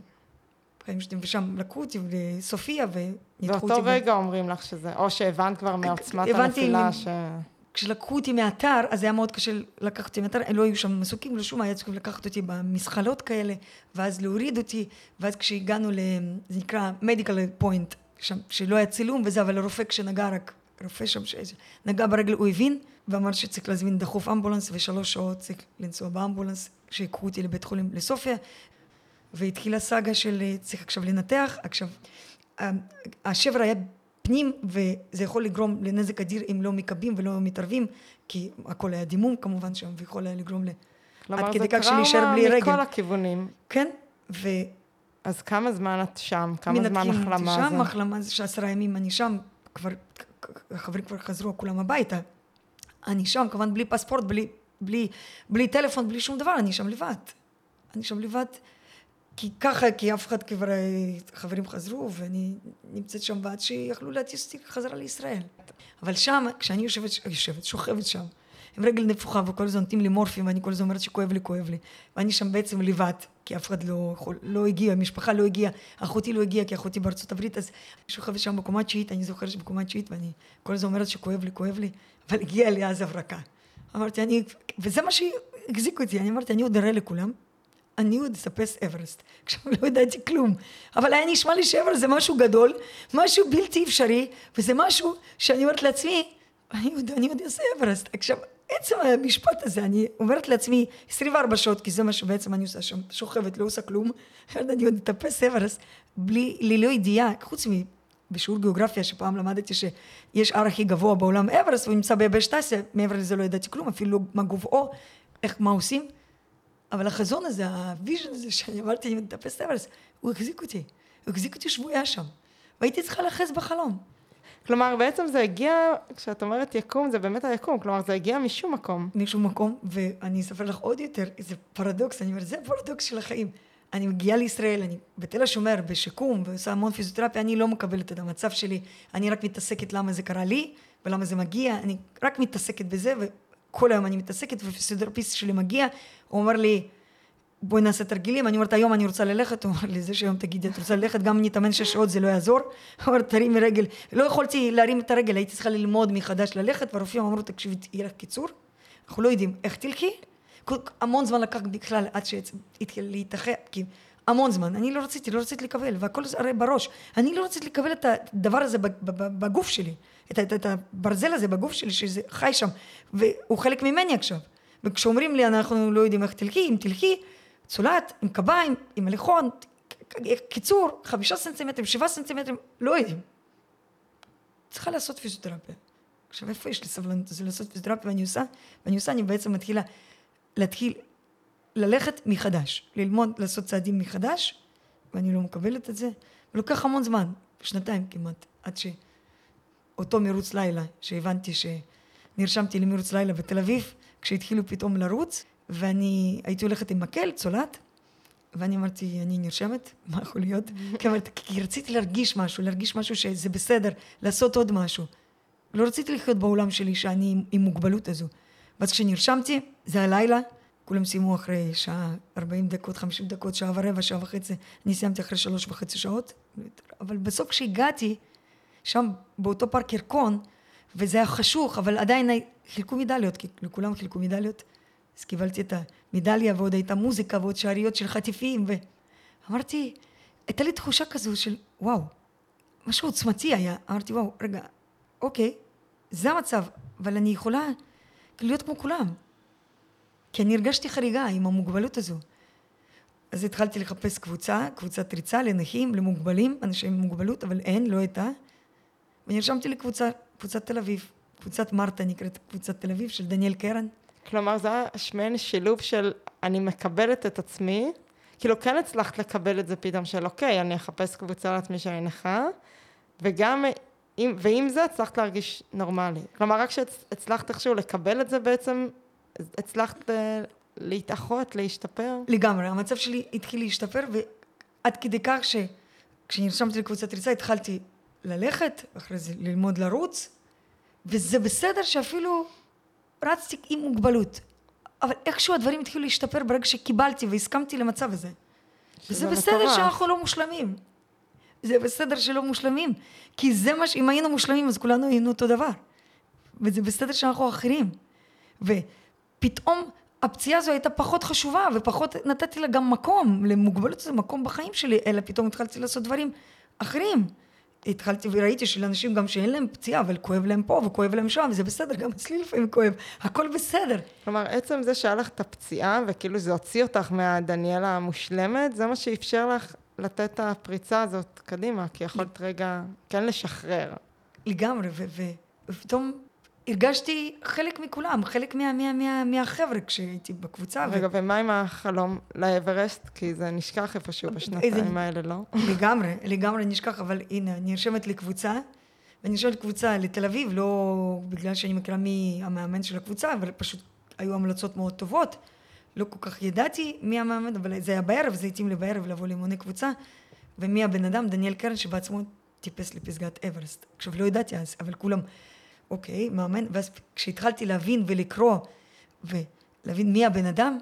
ושם לקחו אותי לסופיה וניתחו אותי. ואותו רגע אומרים לך שזה, או שהבנת כבר מעוצמת הנפילה ש... כשלקחו אותי מהאתר, אז היה מאוד קשה לקחת אותי מהאתר, לא היו שם מסוקים, לא שום, היה צריכים לקחת אותי במסחלות כאלה, ואז להוריד אותי, ואז כשהגענו ל... זה נקרא medical point, שם, שלא היה צילום וזה, אבל הרופא כשנגע רק, רופא שם שנגע ברגל, הוא הבין, ואמר שצריך להזמין דחוף אמבולנס, ו3 שעות צריך לנסוע באמבולנס, שיקחו אותי לבית חולים לסופיה, והתחילה סאגה של צריך עכשיו לנתח, עכשיו, השבר היה פנים, וזה יכול לגרום לנזק אדיר אם לא מקבים ולא מתערבים, כי הכל היה דימום כמובן שם, ויכול היה לגרום עד כדי כך שלהישאר בלי רגל. לכל הכיוונים. כן, אז כמה זמן את שם? כמה זמן החלמה זה? שם החלמה זה 10 ימים, אני שם, החברים כבר חזרו כולם הביתה, אני שם כמובן בלי פספורט, בלי טלפון, בלי שום דבר, אני שם לבד, כי ככה, כי אף אחד כבר חברים חזרו, ואני נמצאת שם ועד שיכלו להטיס אותי חזרה לישראל. אבל שם, כשאני שוכבת שם, עם רגל נפוחה וכל זה נותנים לי מורפים, ואני כל זה אומרת שכואב לי. ואני שם בעצם לבד, כי אף אחד לא הגיע, המשפחה לא הגיעה, אחותי לא הגיעה, כי אחותי בארצות הברית, אז שוכבת שם בקומה 9, אני זוכרת שבקומה 9, ואני כל זה אומרת שכואב לי, אבל הגיעה לי אז הברקה. אמרתי, וזה מה שהחזיק אותי, אני אמרתי, אני עוד אראה לכולם. אני עוד אספס אברסט, כשאני לא ידעתי כלום, אבל היה נשמע לי שאברסט זה משהו גדול, משהו בלתי אפשרי, וזה משהו שאני אומרת לעצמי, אני עוד אעשה אברסט. עכשיו, עצם המשפט הזה, אני אומרת לעצמי 24 שעות, כי זה מה שבעצם אני עושה שם, שוכבת, לא עושה כלום, אני עוד אספס אברסט, בלי ללא ידיעה, חוץ בשיעור גיאוגרפיה, שפעם למדתי שיש הר הכי גבוה בעולם אברסט, הוא נמצא ביבשת אסיה, מעבר לזה לא ידעתי כלום, אפילו מה גובהו, איך, מה עושים. אבל החזון הזה, הוויז'ן הזה, שאני אמרתי, אני מטפס אברסט, הוא החזיק אותי שבויה שם, והייתי צריכה לחז בחלום. כלומר, בעצם זה הגיע, כשאת אומרת יקום, זה באמת היקום, כלומר, זה הגיע משום מקום. משום מקום, ואני אספר לך עוד יותר, זה פרדוקס, אני אומרת, זה פרדוקס של החיים. אני מגיעה לישראל, אני בתל השומר, בשיקום, ועושה המון פיזיותרפיה, אני לא מקבלת את המצב שלי, אני רק מתעסקת למה זה קרה לי, ולמה זה מגיע, אני רק מתעסקת בזה, כל היום אני מתעסקת, ופיזיותרפיסט שלי מגיע, הוא אומר לי, בואי נעשה תרגילים, אני אומרת, היום אני רוצה ללכת, הוא אומר לי, זה שהיום תגידי, את רוצה ללכת, גם אם נתאמן 6 שעות, זה לא יעזור, הוא אומר, תרימי רגל, לא יכולתי להרים את הרגל, הייתי צריכה ללמוד מחדש ללכת, והרופאים אמרו, תקשיבי, יהיה לך קיצור, אנחנו לא יודעים, איך תלכי? המון זמן לקח בכלל, עד שהתחיל להתאחר, כי המון זמן, אני לא רציתי לקבל, והכל הרי בראש, אני לא רציתי לקבל את הדבר הזה בגוף שלי, את הברזל הזה בגוף שלי, שזה חי שם, והוא חלק ממני עכשיו, וכשאומרים לי, אנחנו לא יודעים איך תלכי, אם תלכי, צולעת, עם קביים, עם הליכון, קיצור, 5 סנטימטרים, 7 סנטימטרים, לא יודעים. צריכה לעשות פיזיותרפיה, עכשיו, איפה יש לי סבלנות? זה לעשות פיזיותרפיה, ואני עושה, אני בעצם להתחיל ללכת מחדש, ללמוד, לעשות צעדים מחדש, ואני לא מקבלת את זה. ולוקח המון זמן, שנתיים כמעט, עד שאותו מירוץ לילה, שהבנתי שנרשמתי למירוץ לילה בתל אביב, כשהתחילו פתאום לרוץ, ואני הייתי הולכת עם מקל, צולת, ואני אמרתי, אני נרשמת, מה יכול להיות? כי רציתי להרגיש משהו שזה בסדר, לעשות עוד משהו. לא רציתי לחיות בעולם שלי שאני עם מוגבלות הזו. ואז כשנרשמתי, זה הלילה, כולם סיימו אחרי שעה, 40 דקות, 50 דקות, שעה ורבע, שעה וחצי, אני סיימתי אחרי 3.5 שעות, אבל בסוף כשהגעתי, שם באותו פארק ירקון, וזה היה חשוך, אבל עדיין חילקו מדליות, כי לכולם חילקו מדליות, אז קיבלתי את המדליה, ועוד הייתה מוזיקה, ועוד שעריות של חטיפים, ואמרתי, הייתה לי תחושה כזו של, וואו, משהו עוצמתי היה, אמרתי, וואו, רגע, אוקיי, זה המצב, אבל אני יכולה להיות כמו כולם, כי אני הרגשתי חריגה עם המוגבלות הזו. אז התחלתי לחפש קבוצת ריצה לנכים, למוגבלים, אנשים עם מוגבלות, אבל אין, לא הייתה, ונרשמתי לקבוצת תל אביב, קבוצת מרתה נקראת קבוצת תל אביב של דניאל קרן. כלומר, זה היה שמן שילוב של אני מקבלת את עצמי, כאילו כן הצלחת לקבל את זה פתאום של אוקיי, אני אחפש קבוצה לעצמי שאני נכה, וגם, ועם זה הצלחת להרגיש נורמלי. כלומר, רק שהצלחת איכשהו לקבל את זה בעצם, הצלחת להתאחות, להשתפר? לגמרי, המצב שלי התחיל להשתפר, ועד כדי כך שכשנרשמתי לקבוצת ריצה, התחלתי ללכת, אחרי זה ללמוד לרוץ, וזה בסדר שאפילו רצתי עם מוגבלות. אבל איכשהו הדברים התחילו להשתפר ברגע שקיבלתי והסכמתי למצב הזה. וזה בסדר שאנחנו לא מושלמים. זה בסדר שלא מושלמים. כי זה מה שאם היינו מושלמים, אז כולנו היינו אותו דבר. וזה בסדר שאנחנו אחרים. ופתאום הפציעה הזו הייתה פחות חשובה, ופחות נתתי לה גם מקום, למוגבלות זה מקום בחיים שלי, אלא פתאום התחלתי לעשות דברים אחרים. התחלתי וראיתי שלאנשים גם שאין להם פציעה, אבל כואב להם פה וכואב להם שם, וזה בסדר, גם אצלי לפעמים כואב, הכל בסדר. כלומר, עצם זה שהיה לך את הפציעה, וכאילו זה הוציא אותך מהדניאלה המושלמת, זה מה שאפשר לך לתת את הפריצה הזאת קדימה, כי יכולת רגע כן לשחרר. לגמרי, ופתאום הרגשתי חלק מכולם, חלק מהחבר'ה כשהייתי בקבוצה. רגע, ומה עם החלום לאברסט? כי זה נשכח איפשהו בשנתיים האלה, לא? לגמרי נשכח, אבל הנה, נרשמת לקבוצה, ונרשמת לקבוצה לתל אביב, לא בגלל שאני מכירה מי המאמן של הקבוצה, אבל פשוט היו המלצות מאוד טובות, לא כל כך ידעתי מי המאמן, אבל זה היה בערב, זה התאים לבערב לבוא לאימוני קבוצה, ומי הבן אדם, דניאל קרן, שבעצמו טיפס לפסגת אברסט. עכשיו, לא ידעתי אז, אבל כולם אוקיי, מאמן, ואז כשהתחלתי להבין ולקרוא, ולהבין מי הבן אדם,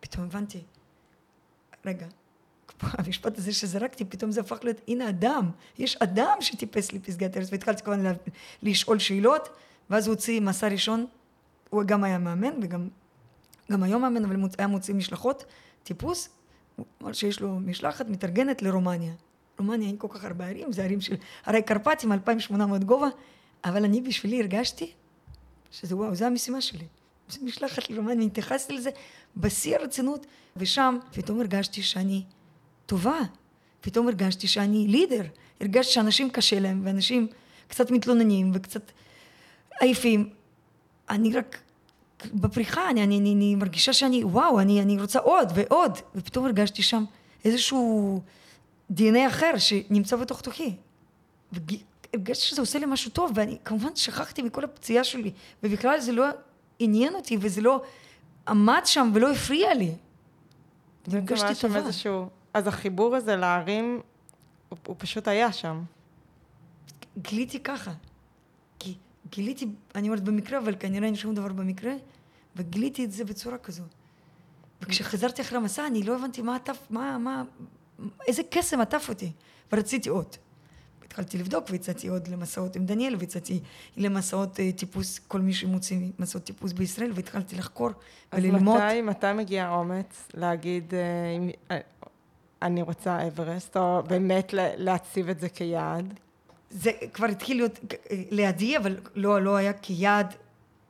פתאום הבנתי, רגע, המשפט הזה שזרקתי, פתאום זה הפך להיות, הנה אדם, יש אדם שטיפס לי פסגת ארץ, והתחלתי כבר לשאול שאלות, ואז הוא הוציא מסע ראשון, הוא גם היה מאמן, וגם היום מאמן, אבל היה מוציא משלחות, טיפוס, הוא אמר שיש לו משלחת מתארגנת לרומניה. רומניה אין כל כך הרבה ערים, זה ערים של הרי קרפטים, 2800 גובה, אבל אני בשבילי הרגשתי שזה וואו, זה המשימה שלי. זה משלחת לרומניה, אני התייחסתי לזה בשיא הרצינות, ושם פתאום הרגשתי שאני טובה, פתאום הרגשתי שאני לידר, הרגשתי שאנשים קשה להם, ואנשים קצת מתלוננים וקצת עייפים. אני רק בפריחה, אני מרגישה שאני וואו, אני רוצה עוד ועוד, ופתאום הרגשתי שם איזשהו DNA אחר שנמצא בתוך תוכי. הרגשתי שזה עושה לי משהו טוב, ואני כמובן שכחתי מכל הפציעה שלי, ובכלל זה לא עניין אותי, וזה לא עמד שם ולא הפריע לי. אני הרגשתי טובה. אז החיבור הזה להרים, הוא פשוט היה שם. גיליתי ככה. כי גיליתי, אני אומרת במקרה, אבל כנראה אין שום דבר במקרה, וגיליתי את זה בצורה כזו. וכשחזרתי אחרי המסע, אני לא הבנתי מה עטף, איזה קסם עטף אותי, ורציתי עוד. התחלתי לבדוק, ויצאתי עוד למסעות עם דניאל, ויצאתי למסעות טיפוס, כל מי שמוציא מסעות טיפוס בישראל, והתחלתי לחקור וללמוד. אז מתי מגיע האומץ להגיד, אני רוצה אברסט, או באמת להציב את זה כיעד? זה כבר התחיל להיות לידי, אבל לא היה כיעד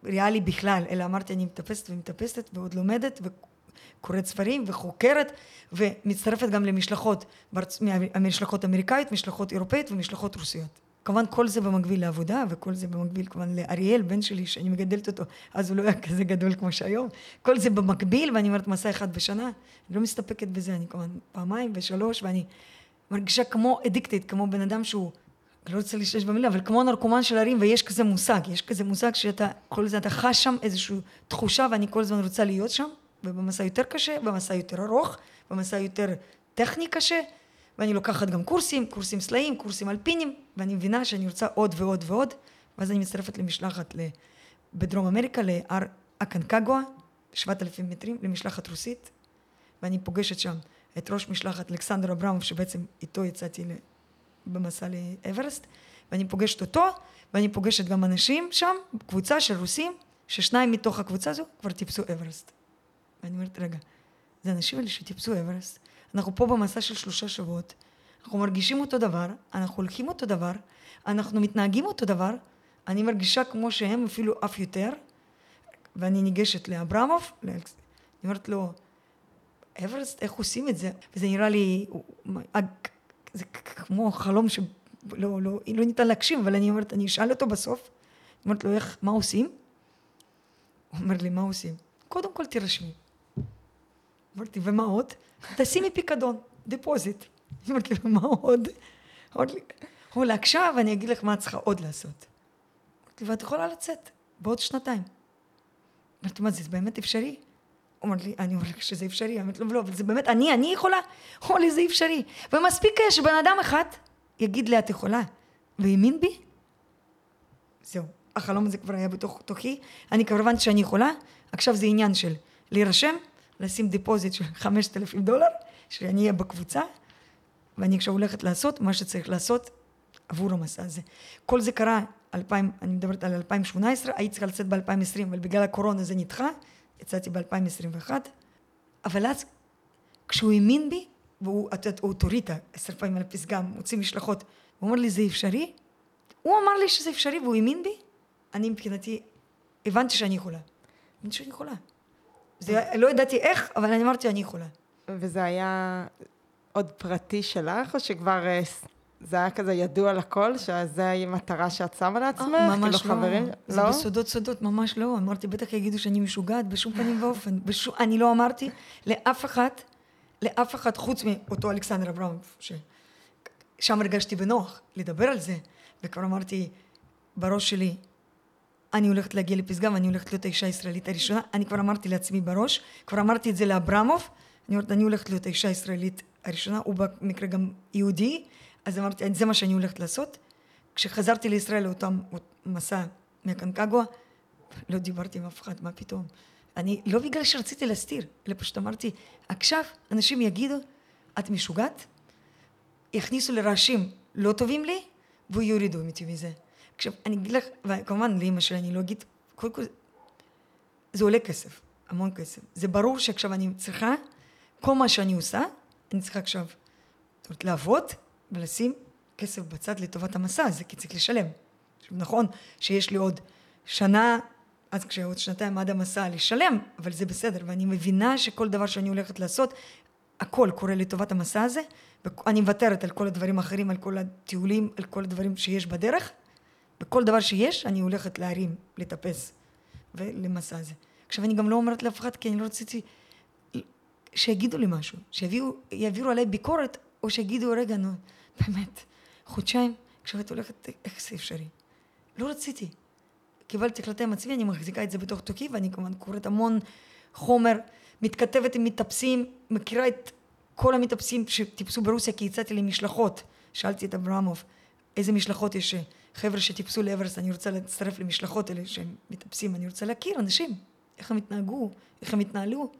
ריאלי בכלל, אלא אמרתי, אני מטפסת ומטפסת, ועוד לומדת, קוראת ספרים וחוקרת, ומצטרפת גם למשלחות, המשלחות אמריקאיות, משלחות אירופאיות ומשלחות רוסיות. כמובן כל זה במקביל לעבודה, וכל זה במקביל כמובן לאריאל, בן שלי, שאני מגדלת אותו, אז הוא לא היה כזה גדול כמו שהיום. כל זה במקביל, ואני אומרת, מסע אחד בשנה, אני לא מסתפקת בזה, אני כמובן פעמיים ושלוש, ואני מרגישה כמו אדיקטית, כמו בן אדם שהוא, לא רוצה להשתמש במילה, אבל כמו נרקומן של הרים, ויש כזה מושג, יש כזה מושג שאתה, כל זה אתה חש שם איזושהי תחושה, ואני כל הזמן רוצה להיות שם, ובמסע יותר קשה, במסע יותר ארוך, במסע יותר טכני קשה, ואני לוקחת גם קורסים, קורסים סלעים, קורסים אלפינים, ואני מבינה שאני רוצה עוד ועוד ועוד, ואז אני מצטרפת למשלחת בדרום אמריקה, להר אקונקגואה, 7,000 מטרים, למשלחת רוסית, ואני פוגשת שם את ראש משלחת אלכסנדר אברמוב, שבעצם איתו יצאתי במסע לאברסט, ואני פוגשת אותו, ואני פוגשת גם אנשים שם, קבוצה של רוסים, ששניים מתוך הקבוצה הזו כבר טיפסו אברסט. ואני אומרת, רגע, זה אנשים האלה שטיפסו אברסט, אנחנו פה במסע של 3 שבועות, אנחנו מרגישים אותו דבר, אנחנו הולכים אותו דבר, אנחנו מתנהגים אותו דבר, אני מרגישה כמו שהם אפילו אף יותר, ואני ניגשת לאברמוב, אני אומרת לו, אברסט, איך עושים את זה? וזה נראה לי, זה כמו חלום שלא ניתן להגשים, אבל אני אומרת, אני אשאל אותו בסוף, אני אומרת לו, איך, מה עושים? הוא אומר לי, מה עושים? קודם כל תירשמי. אמרתי, ומה עוד? תשימי פיקדון, דפוזיט. אמרתי, ומה עוד? הוא לא, עכשיו אני אגיד לך מה את צריכה עוד לעשות. אמרתי, ואת יכולה לצאת בעוד 2. אמרתי, מה זה, זה באמת אפשרי? הוא אומר לי, אני אומר לך שזה אפשרי. אמרתי לו, לא, אבל זה באמת, אני יכולה. הוא אומר לי, זה אפשרי. ומספיק שבן אדם אחד יגיד לי, את יכולה. והאמין בי? זהו, החלום הזה כבר היה בתוך תוכי. אני כבר הבנתי שאני יכולה. עכשיו זה עניין של להירשם, לשים דיפוזיט של $5,000, שאני אהיה בקבוצה, ואני עכשיו הולכת לעשות מה שצריך לעשות עבור המסע הזה. כל זה קרה, אני מדברת על 2018, הייתי צריכה לצאת ב-2020, אבל בגלל הקורונה זה נדחה, יצאתי ב-2021, אבל אז, כשהוא האמין בי, והוא אוטוריטה, 10 פעמים על פסגם, הוציא משלחות, הוא אמר לי, זה אפשרי? הוא אמר לי שזה אפשרי, והוא האמין בי? אני מבחינתי, הבנתי שאני יכולה. הבנתי שאני יכולה. לא ידעתי איך, אבל אני אמרתי, אני יכולה. וזה היה עוד פרטי שלך, או שכבר זה היה כזה ידוע לכל, שזו היא מטרה שאת שמה לעצמך? ממש לא. זה בסודות סודות, ממש לא. אמרתי, בטח יגידו שאני משוגעת, בשום פנים ואופן. אני לא אמרתי לאף אחת, חוץ מאותו אלכסנדר אברמוב, ששם הרגשתי בנוח לדבר על זה, וכבר אמרתי בראש שלי, אני הולכת להגיע לפסגה, ואני הולכת להיות האישה הישראלית הראשונה. אני כבר אמרתי לעצמי בראש, כבר אמרתי את זה לאברמוב, אני הולכת להיות האישה הישראלית הראשונה, הוא במקרה גם יהודי, אז אמרתי, זה מה שאני הולכת לעשות. כשחזרתי לישראל לאותם מסע מהקונקגואה, לא דיברתי עם אף אחד, מה פתאום? אני, לא בגלל שרציתי להסתיר, אלא פשוט אמרתי, עכשיו אנשים יגידו, את משוגעת, יכניסו לרעשים לא טובים לי, ויורידו אותי מזה. עכשיו, אני אגיד לך, וכמובן לאמא שלי, אני לא אגיד, קודם כל, זה עולה כסף, המון כסף. זה ברור שעכשיו אני צריכה, כל מה שאני עושה, אני צריכה עכשיו, זאת אומרת, לעבוד ולשים כסף בצד לטובת המסע הזה, כי צריך לשלם. עכשיו, נכון שיש לי עוד שנה, אז כשעוד 2 עד המסע לשלם, אבל זה בסדר, ואני מבינה שכל דבר שאני הולכת לעשות, הכל קורה לטובת המסע הזה, ואני מוותרת על כל הדברים האחרים, על כל הטיולים, על כל הדברים שיש בדרך, בכל דבר שיש, אני הולכת להרים, לטפס ולמסע הזה. עכשיו, אני גם לא אומרת לאף אחד, כי אני לא רציתי שיגידו לי משהו, שיעבירו עליי ביקורת, או שיגידו, רגע, נו, באמת, חודשיים, עכשיו את הולכת, איך זה אפשרי? לא רציתי. קיבלתי החלטה מעצמי, אני מחזיקה את זה בתוך תוכי, ואני כמובן קוראת המון חומר, מתכתבת עם מטפסים, מכירה את כל המטפסים שטיפסו ברוסיה, כי יצאתי למשלחות. שאלתי את אברמוב, איזה משלחות יש חבר'ה שטיפסו לאברסט, אני רוצה להצטרף למשלחות אלה שהם מטפסים, אני רוצה להכיר אנשים, איך הם התנהגו, איך הם התנהלו,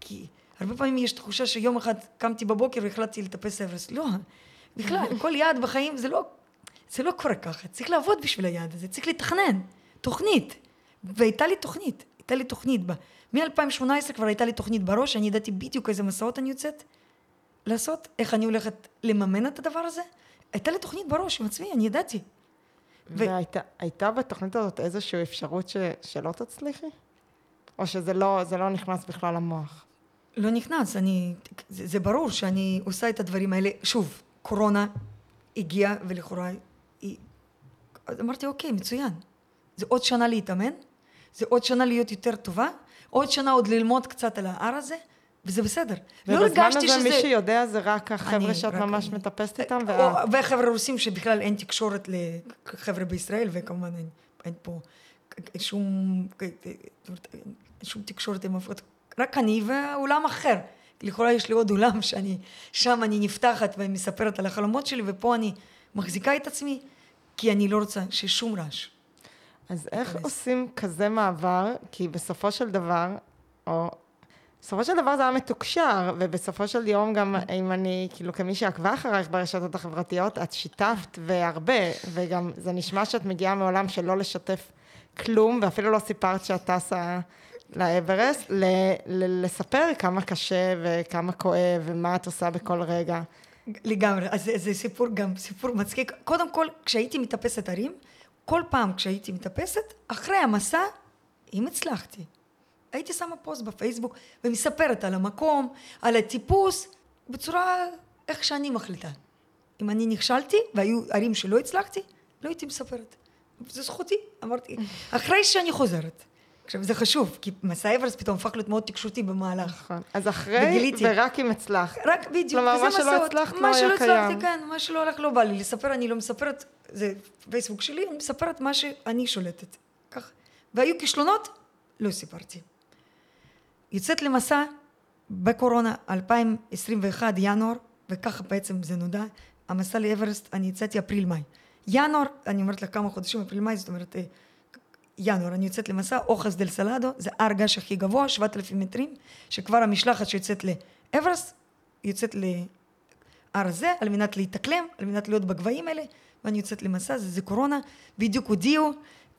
כי הרבה פעמים יש תחושה שיום אחד קמתי בבוקר והחלטתי לטפס לאברסט, לא, בכלל, כל יעד בחיים זה לא קורה ככה, צריך לעבוד בשביל היעד הזה, צריך לתכנן, תוכנית, והייתה לי תוכנית, מ-2018 כבר הייתה לי תוכנית בראש, אני ידעתי בדיוק איזה מסעות אני יוצאת לעשות, איך אני הולכת לממן את הדבר הזה, הייתה לי תוכנית בראש עם עצמי, אני ידעתי. והייתה בתוכנית הזאת איזושהי אפשרות שלא תצליחי? או שזה לא נכנס בכלל למוח? לא נכנס, זה ברור שאני עושה את הדברים האלה, שוב, קורונה הגיעה ולכאורה אז אמרתי, אוקיי, מצוין. זה עוד שנה להתאמן, זה עוד שנה להיות יותר טובה, עוד שנה עוד ללמוד קצת על ההר הזה, וזה בסדר. לא הרגשתי שזה... מי שיודע זה רק החבר'ה שאת ממש מטפסת איתם, וחבר'ה רוסים שבכלל אין תקשורת לחבר'ה בישראל, וכמובן אין פה שום תקשורת עם הפרט. רק אני ועולם אחר. לכאורה יש לי עוד עולם שם אני נפתחת ומספרת על החלומות שלי, ופה אני מחזיקה את עצמי, כי אני לא רוצה ששום רעש. אז איך עושים כזה מעבר? כי בסופו של דבר, או... בסופו של דבר זה היה מתוקשר, ובסופו של יום גם אם אני, כאילו כמי שעקבה אחריך ברשתות החברתיות, את שיתפת והרבה, וגם זה נשמע שאת מגיעה מעולם שלא לשתף כלום, ואפילו לא סיפרת שאת טסה לאברסט, לספר כמה קשה וכמה כואב, ומה את עושה בכל רגע. לגמרי, אז זה סיפור גם, סיפור מצחיק. קודם כל, כשהייתי מטפסת הרים, כל פעם כשהייתי מטפסת, אחרי המסע, אם הצלחתי. הייתי שמה פוסט בפייסבוק, ומספרת על המקום, על הטיפוס, בצורה איך שאני מחליטה. אם אני נכשלתי, והיו ערים שלא הצלחתי, לא הייתי מספרת. זה זכותי, אמרתי. אחרי שאני חוזרת. עכשיו, זה חשוב, כי מסע אברסט פתאום הפך להיות מאוד תקשורתי במהלך. אז אחרי, ורק אם הצלחת. רק בדיוק. כלומר, מה שלא הצלחת לא היה קיים. כן, מה שלא הלך לא בא לי לספר, אני לא מספרת, זה פייסבוק שלי, אני מספרת מה שאני שולטת. כך. והיו כישלונות, לא סיפרתי. יוצאת למסע בקורונה 2021 ינואר, וככה בעצם זה נודע, המסע לאברסט, אני יצאתי אפריל-מאי. ינואר, אני אומרת לה כמה חודשים, אפריל-מאי, זאת אומרת, ינואר, אני יוצאת למסע, אוחס דל סלאדו, זה הר געש הכי גבוה, 7,000 מטרים, שכבר המשלחת שיוצאת לאברסט, יוצאת להר הזה, על מנת להתאקלם, על מנת להיות בגבהים האלה, ואני יוצאת למסע, זה קורונה, בדיוק הודיעו,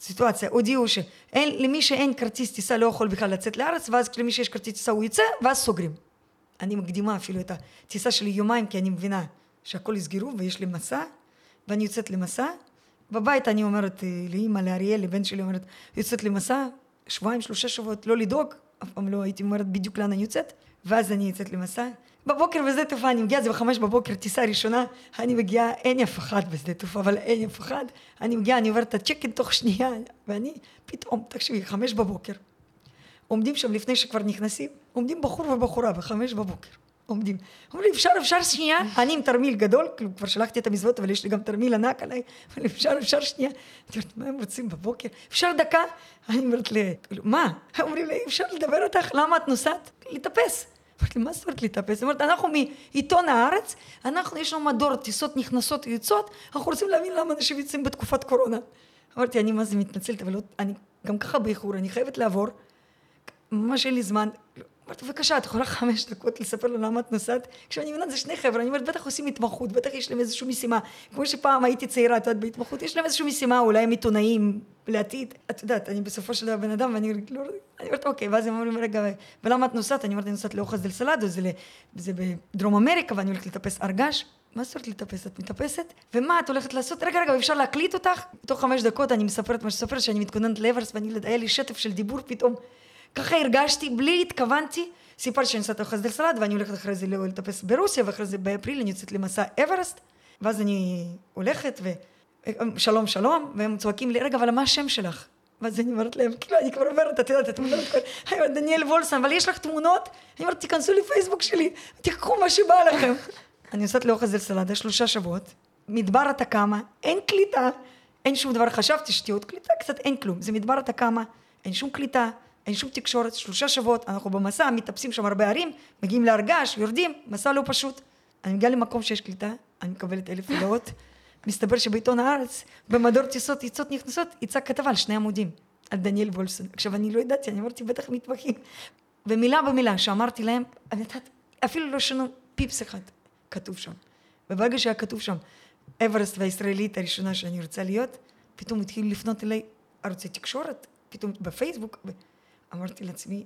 סיטואציה, הודיעו שלמי שאין כרטיס טיסה לא יכול בכלל לצאת לארץ, ואז למי שיש כרטיס טיסה הוא יוצא, ואז סוגרים. אני מקדימה אפילו את הטיסה שלי יומיים, כי אני מבינה שהכל יסגרו, ויש לי מסע, ואני יוצאת למסע. בבית אני אומרת לאמא, לאריאל, לבן שלי אומרת, יוצאת למסע, שבועיים, 3 שבועות, לא לדאוג, אף פעם לא הייתי אומרת בדיוק לאן אני יוצאת, ואז אני יוצאת למסע. בבוקר בשדה תעופה, אני מגיעה, זה ב-5 בבוקר, טיסה ראשונה, אני מגיעה, אין אף אחד בשדה תעופה, אבל אין אף אחד, אני מגיעה, אני עוברת את הצ'קין תוך שנייה, ואני פתאום, תקשיבי, 5 בבוקר, עומדים שם לפני שכבר נכנסים, עומדים בחור ובחורה, ב-5 בבוקר, עומדים, אומרים, אפשר שנייה, אני עם תרמיל גדול, כבר שלחתי את המזוות, אבל יש לי גם תרמיל ענק עליי, אבל אפשר שנייה, אני אומרת, מה הם רוצים בבוקר? אפשר דקה? אני אומרת לה, מה? אומרים לה, אפשר לדבר אותך, למה את נוסעת? לטפס. אמרתי, מה זאת אומרת לטפס? זאת אומרת, אנחנו מעיתון הארץ, אנחנו, יש לנו מדור, טיסות נכנסות ויוצאות, אנחנו רוצים להבין למה אנשים יוצאים בתקופת קורונה. אמרתי, אני מה זה מתנצלת, אבל אני גם ככה באיחור, אני חייבת לעבור, ממש אין לי זמן. אמרתי, בבקשה, את יכולה 5 דקות לספר לו למה את נוסעת? כשאני מבינה, זה 2 חבר'ה, אני אומרת, בטח עושים התמחות, בטח יש להם איזושהי משימה. כמו שפעם הייתי צעירה, את יודעת, בהתמחות, יש להם איזושהי משימה, אולי הם עיתונאים, לעתיד, את יודעת, אני בסופו של דבר בן אדם, ואני אומרת, אוקיי, ואז הם אומרים, רגע, ולמה את נוסעת? אני אומרת, אני נוסעת לאוחס דל סלאדו, זה בדרום אמריקה, ואני הולכת לטפס הר געש. מה זאת אומרת לטפס? את מטפסת? ומה את הולכת לעשות? רגע, אפשר להקליט אותך? בתוך 5 דקות אני מספרת מה שסופרת, שאני מתכוננת לאברסט, והיה לי שטף של דיבור פתאום. ככה הרגשתי, בלי התכוונתי, סיפרתי שאני נוסעת לאוחס דל סלאדו, ואני הולכת אחרי זה לטפס ברוסיה, ואחרי זה באפריל אני יוצאת למסע אברסט, ואז אני הולכת שלום, שלום, והם צועקים לי, רגע, אבל מה השם שלך? ואז אני אומרת להם, כאילו, אני כבר אומרת, את יודעת, את אומרת, דניאל וולפסון, אבל יש לך תמונות? אני אומרת, תיכנסו לפייסבוק שלי, תיקחו מה שבא לכם. אני עושה לאוחס דל סלאדו, 3 שבועות, מדבר אטקמה, אין קליטה, אין שום דבר, חשבתי שתהיה עוד קליטה, קצת אין כלום, זה מדבר אטקמה, אין שום קליטה, אין שום תקשורת, 3 שבועות, אנחנו במסע, מטפסים שם הרבה ערים, מגיעים להר געש, יורדים, מסע לא פשוט. אני מגיעה למקום שיש קליטה, אני מקבלת 1000 הודעות. מסתבר שבעיתון הארץ, במדור טיסות, יצאות נכנסות, יצא כתבה על 2 עמודים, על דניאל וולפסון. עכשיו, אני לא ידעתי, אני אמרתי, בטח מתמחים. ומילה במילה שאמרתי להם, אפילו לא שנו פיפס אחד כתוב שם. וברגע שהיה כתוב שם, אברסט והישראלית הראשונה שאני רוצה להיות, פתאום התחילו לפנות אליי ערוצי תקשורת, פתאום בפייסבוק, ואמרתי לעצמי,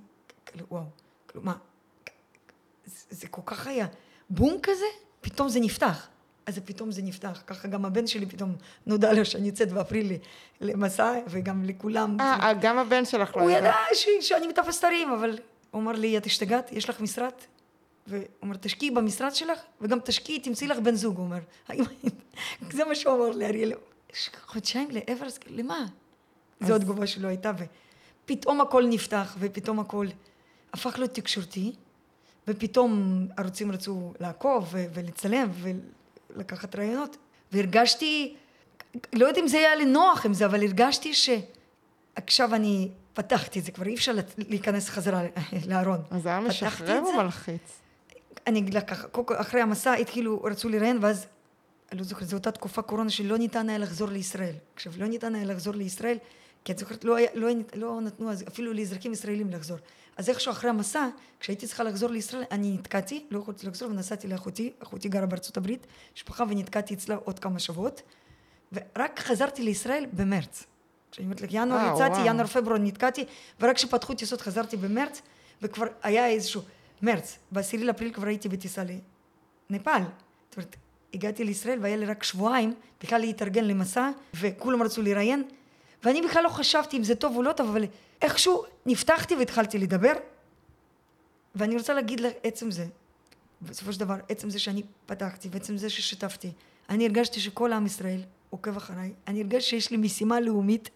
וואו, מה, זה כל כך היה בום כזה, פתאום זה נפתח. אז פתאום זה נפתח, ככה גם הבן שלי פתאום נודע לו שאני יוצאת באפריל למסע, וגם לכולם. גם הבן שלך לא ידע. הוא ידע שאני מטפסת הרים, אבל הוא אמר לי, את השתגעת, יש לך משרד? והוא אומר, תשקיעי במשרד שלך, וגם תשקיעי, תמצאי לך בן זוג, הוא אומר. זה מה שהוא אמר לאריאל, חודשיים לאברסט, למה? זו התגובה שלו הייתה, ופתאום הכל נפתח, ופתאום הכל הפך להיות תקשורתי, ופתאום ערוצים רצו לעקוב ולצלם ולקחת רעיונות, והרגשתי, לא יודעת אם זה היה לי נוח עם זה, אבל הרגשתי שעכשיו אני פתחתי את זה, כבר אי אפשר להיכנס חזרה לארון. אז היה משחרר או מלחיץ? אני לקח, אחרי המסע התחילו, רצו לראיין, ואז, אני לא זוכרת, זו אותה תקופה קורונה שלא ניתן היה לחזור לישראל. עכשיו, לא ניתן היה לחזור לישראל, כי את זוכרת, לא נתנו אפילו לאזרחים ישראלים לחזור. אז איכשהו אחרי המסע, כשהייתי צריכה לחזור לישראל, אני נתקעתי, לא יכולתי לחזור, ונסעתי לאחותי, אחותי גרה בארצות הברית, משפחה, ונתקעתי אצלה עוד כמה שבועות, ורק חזרתי לישראל במרץ. כשאני אומרת לך, ינואר יצאתי, ינואר פברואר נתקעתי, ורק כשפתחו טיסות חזרתי במרץ, וכבר היה איזשהו מרץ, ב-10 לאפריל כבר הייתי בטיסה לנפאל. זאת אומרת, הגעתי לישראל והיה לי רק שבועיים, בכלל להתארגן למסע, וכולם רצו לראיין, ואני בכלל לא חשבתי אם זה טוב או לא טוב, אבל איכשהו נפתחתי והתחלתי לדבר, ואני רוצה להגיד לך, עצם זה, בסופו של דבר, עצם זה שאני פתחתי, ועצם זה ששיתפתי, אני הרגשתי שכל עם ישראל עוקב אחריי, אני הרגשתי שיש לי משימה לאומית,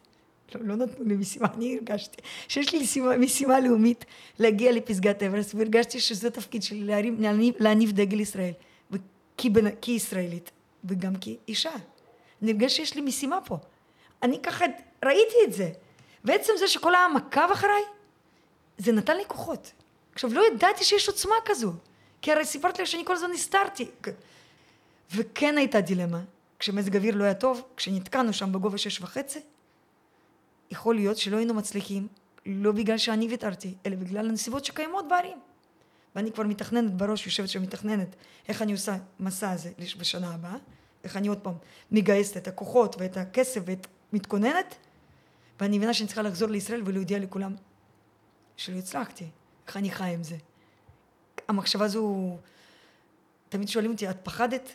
לא נתנו לי משימה, אני הרגשתי שיש לי משימה לאומית להגיע לפסגת אברסט, והרגשתי שזה תפקיד שלי להניף דגל ישראל, כישראלית, וגם כאישה. אני הרגשתי שיש לי משימה פה. אני ככה ראיתי את זה. בעצם זה שכל העם עקב אחריי, זה נתן לי כוחות. עכשיו, לא ידעתי שיש עוצמה כזו, כי הרי סיפרת לי שאני כל הזמן הסתרתי. וכן הייתה דילמה, כשמזג אוויר לא היה טוב, כשנתקענו שם בגובה 6.5, יכול להיות שלא היינו מצליחים, לא בגלל שאני ויתרתי, אלא בגלל הנסיבות שקיימות בערים. ואני כבר מתכננת בראש, יושבת שמתכננת, איך אני עושה מסע הזה בשנה הבאה, איך אני עוד פעם מגייסת את הכוחות ואת הכסף ואת מתכוננת, ואני מבינה שאני צריכה לחזור לישראל ולהודיע לכולם שלא הצלחתי, איך אני חי עם זה. המחשבה הזו, תמיד שואלים אותי, את פחדת?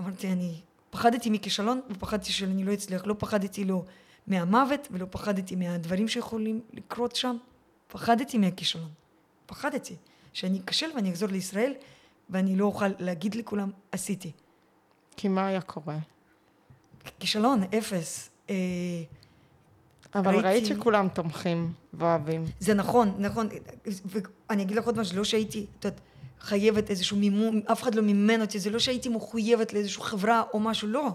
אמרתי, אני פחדתי מכישלון ופחדתי שאני לא אצליח, לא פחדתי לא מהמוות ולא פחדתי מהדברים שיכולים לקרות שם, פחדתי מהכישלון, פחדתי שאני אכשל ואני אחזור לישראל ואני לא אוכל להגיד לכולם, עשיתי. כי מה היה קורה? כישלון, אפס. אבל ראית שכולם תומכים ואוהבים. זה נכון, נכון. ואני אגיד לך עוד משהו, לא שהייתי חייבת איזשהו מימון, אף אחד לא מימן אותי, זה לא שהייתי מחויבת לאיזשהו חברה או משהו, לא.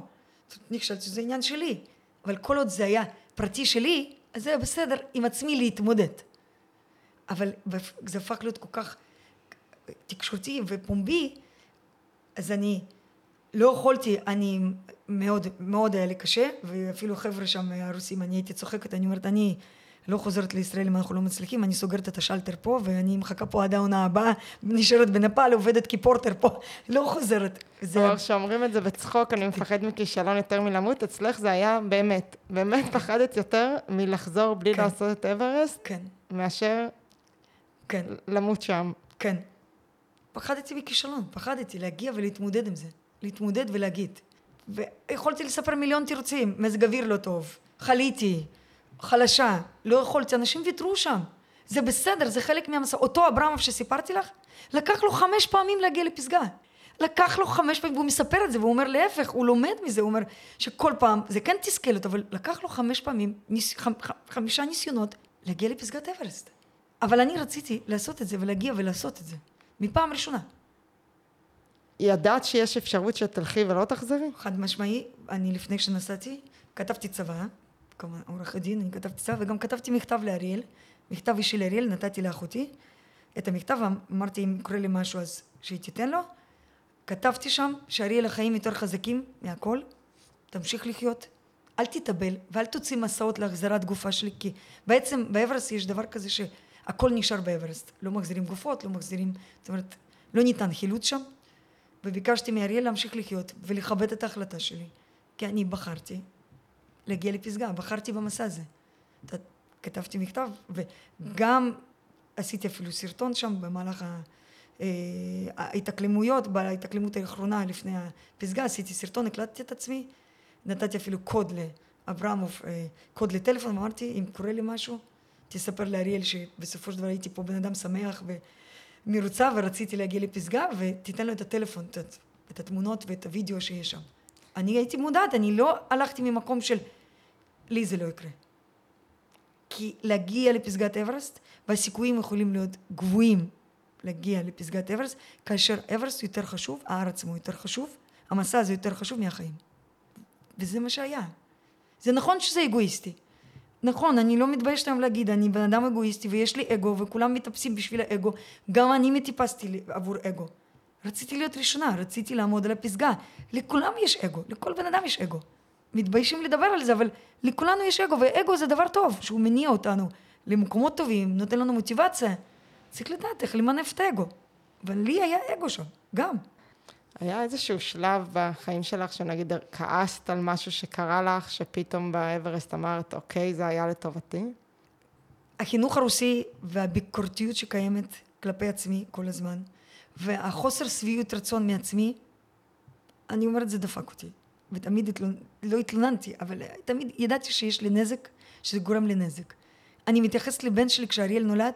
נכשלתי, זה עניין שלי. אבל כל עוד זה היה פרטי שלי, אז זה היה בסדר עם עצמי להתמודד. אבל זה הפך להיות כל כך תקשורתי ופומבי, אז אני לא יכולתי, אני מאוד, מאוד היה לי קשה, ואפילו חבר'ה שם הרוסים, אני הייתי צוחקת, אני אומרת, אני לא חוזרת לישראל אם אנחנו לא מצליחים, אני סוגרת את השלטר פה, ואני מחכה פה עד העונה הבאה, נשארת בנפאל, עובדת כפורטר פה, לא חוזרת. או שאומרים את זה בצחוק, אני מפחד מכישלון יותר מלמות, אצלך זה היה באמת, באמת פחדת יותר מלחזור בלי לעשות את אברסט, מאשר למות שם. כן. פחדתי מכישלון, פחדתי להגיע ולהתמודד עם זה. להתמודד ולהגיד. ויכולתי לספר מיליון תירוצים, מזג אוויר לא טוב, חליתי, חלשה, לא יכולתי, אנשים ויתרו שם. זה בסדר, זה חלק מהמסע. אותו אברמוב שסיפרתי לך, לקח לו 5 פעמים להגיע לפסגה. לקח לו 5 פעמים, והוא מספר את זה, והוא אומר להפך, הוא לומד מזה, הוא אומר שכל פעם, זה כן תסכל אותו, אבל לקח לו 5 פעמים, 5 ניסיונות, להגיע לפסגת אברסט. אבל אני רציתי לעשות את זה, ולהגיע ולעשות את זה. מפעם ראשונה. ידעת שיש אפשרות שתלכי ולא תחזרי? חד משמעי, אני לפני שנסעתי, כתבתי צבא, כמה עורך הדין, אני כתבתי צבא, וגם כתבתי מכתב לאריאל, מכתב אישי לאריאל, נתתי לאחותי, את המכתב, אמרתי, אם קורה לי משהו, אז שהיא תיתן לו, כתבתי שם, שאריאל החיים יותר חזקים מהכל, תמשיך לחיות, אל תתאבל, ואל תוציא מסעות להחזרת גופה שלי, כי בעצם באברסט יש דבר כזה שהכל נשאר באברסט, לא מחזירים גופות, לא מחזירים, זאת אומרת, לא ניתן חילוץ שם, וביקשתי מאריאל להמשיך לחיות ולכבד את ההחלטה שלי, כי אני בחרתי להגיע לפסגה, בחרתי במסע הזה. כתבתי מכתב, וגם עשיתי אפילו סרטון שם במהלך ההתאקלמויות, בהתאקלמות האחרונה לפני הפסגה, עשיתי סרטון, הקלטתי את עצמי, נתתי אפילו קוד לאברמוב, קוד לטלפון, אמרתי, אם קורה לי משהו, תספר לאריאל שבסופו של דבר הייתי פה בן אדם שמח מרוצה ורציתי להגיע לפסגה, ותיתן לו את הטלפון, את התמונות ואת הוידאו שיש שם. אני הייתי מודעת, אני לא הלכתי ממקום של, לי זה לא יקרה. כי להגיע לפסגת אברסט, והסיכויים יכולים להיות גבוהים להגיע לפסגת אברסט, כאשר אברסט יותר חשוב, הארץ הוא יותר חשוב, המסע הזה יותר חשוב מהחיים. וזה מה שהיה. זה נכון שזה אגואיסטי. נכון, אני לא מתביישת היום להגיד, אני בן אדם אגואיסטי ויש לי אגו, וכולם מטפסים בשביל האגו. גם אני מטיפסתי עבור אגו. רציתי להיות ראשונה, רציתי לעמוד על הפסגה. לכולם יש אגו, לכל בן אדם יש אגו. מתביישים לדבר על זה, אבל לכולנו יש אגו, ואגו זה דבר טוב, שהוא מניע אותנו למקומות טובים, נותן לנו מוטיבציה. צריך לדעת איך למנף את האגו. אבל לי היה אגו שם, גם. היה איזשהו שלב בחיים שלך, שנגיד כעסת על משהו שקרה לך, שפתאום באברסט אמרת, אוקיי, זה היה לטובתי? החינוך הרוסי והביקורתיות שקיימת כלפי עצמי כל הזמן, והחוסר סביעות רצון מעצמי, אני אומרת, זה דפק אותי. ותמיד לא התלוננתי, אבל תמיד ידעתי שיש לי נזק, שזה גורם לי נזק. אני מתייחסת לבן שלי כשאריאל נולד,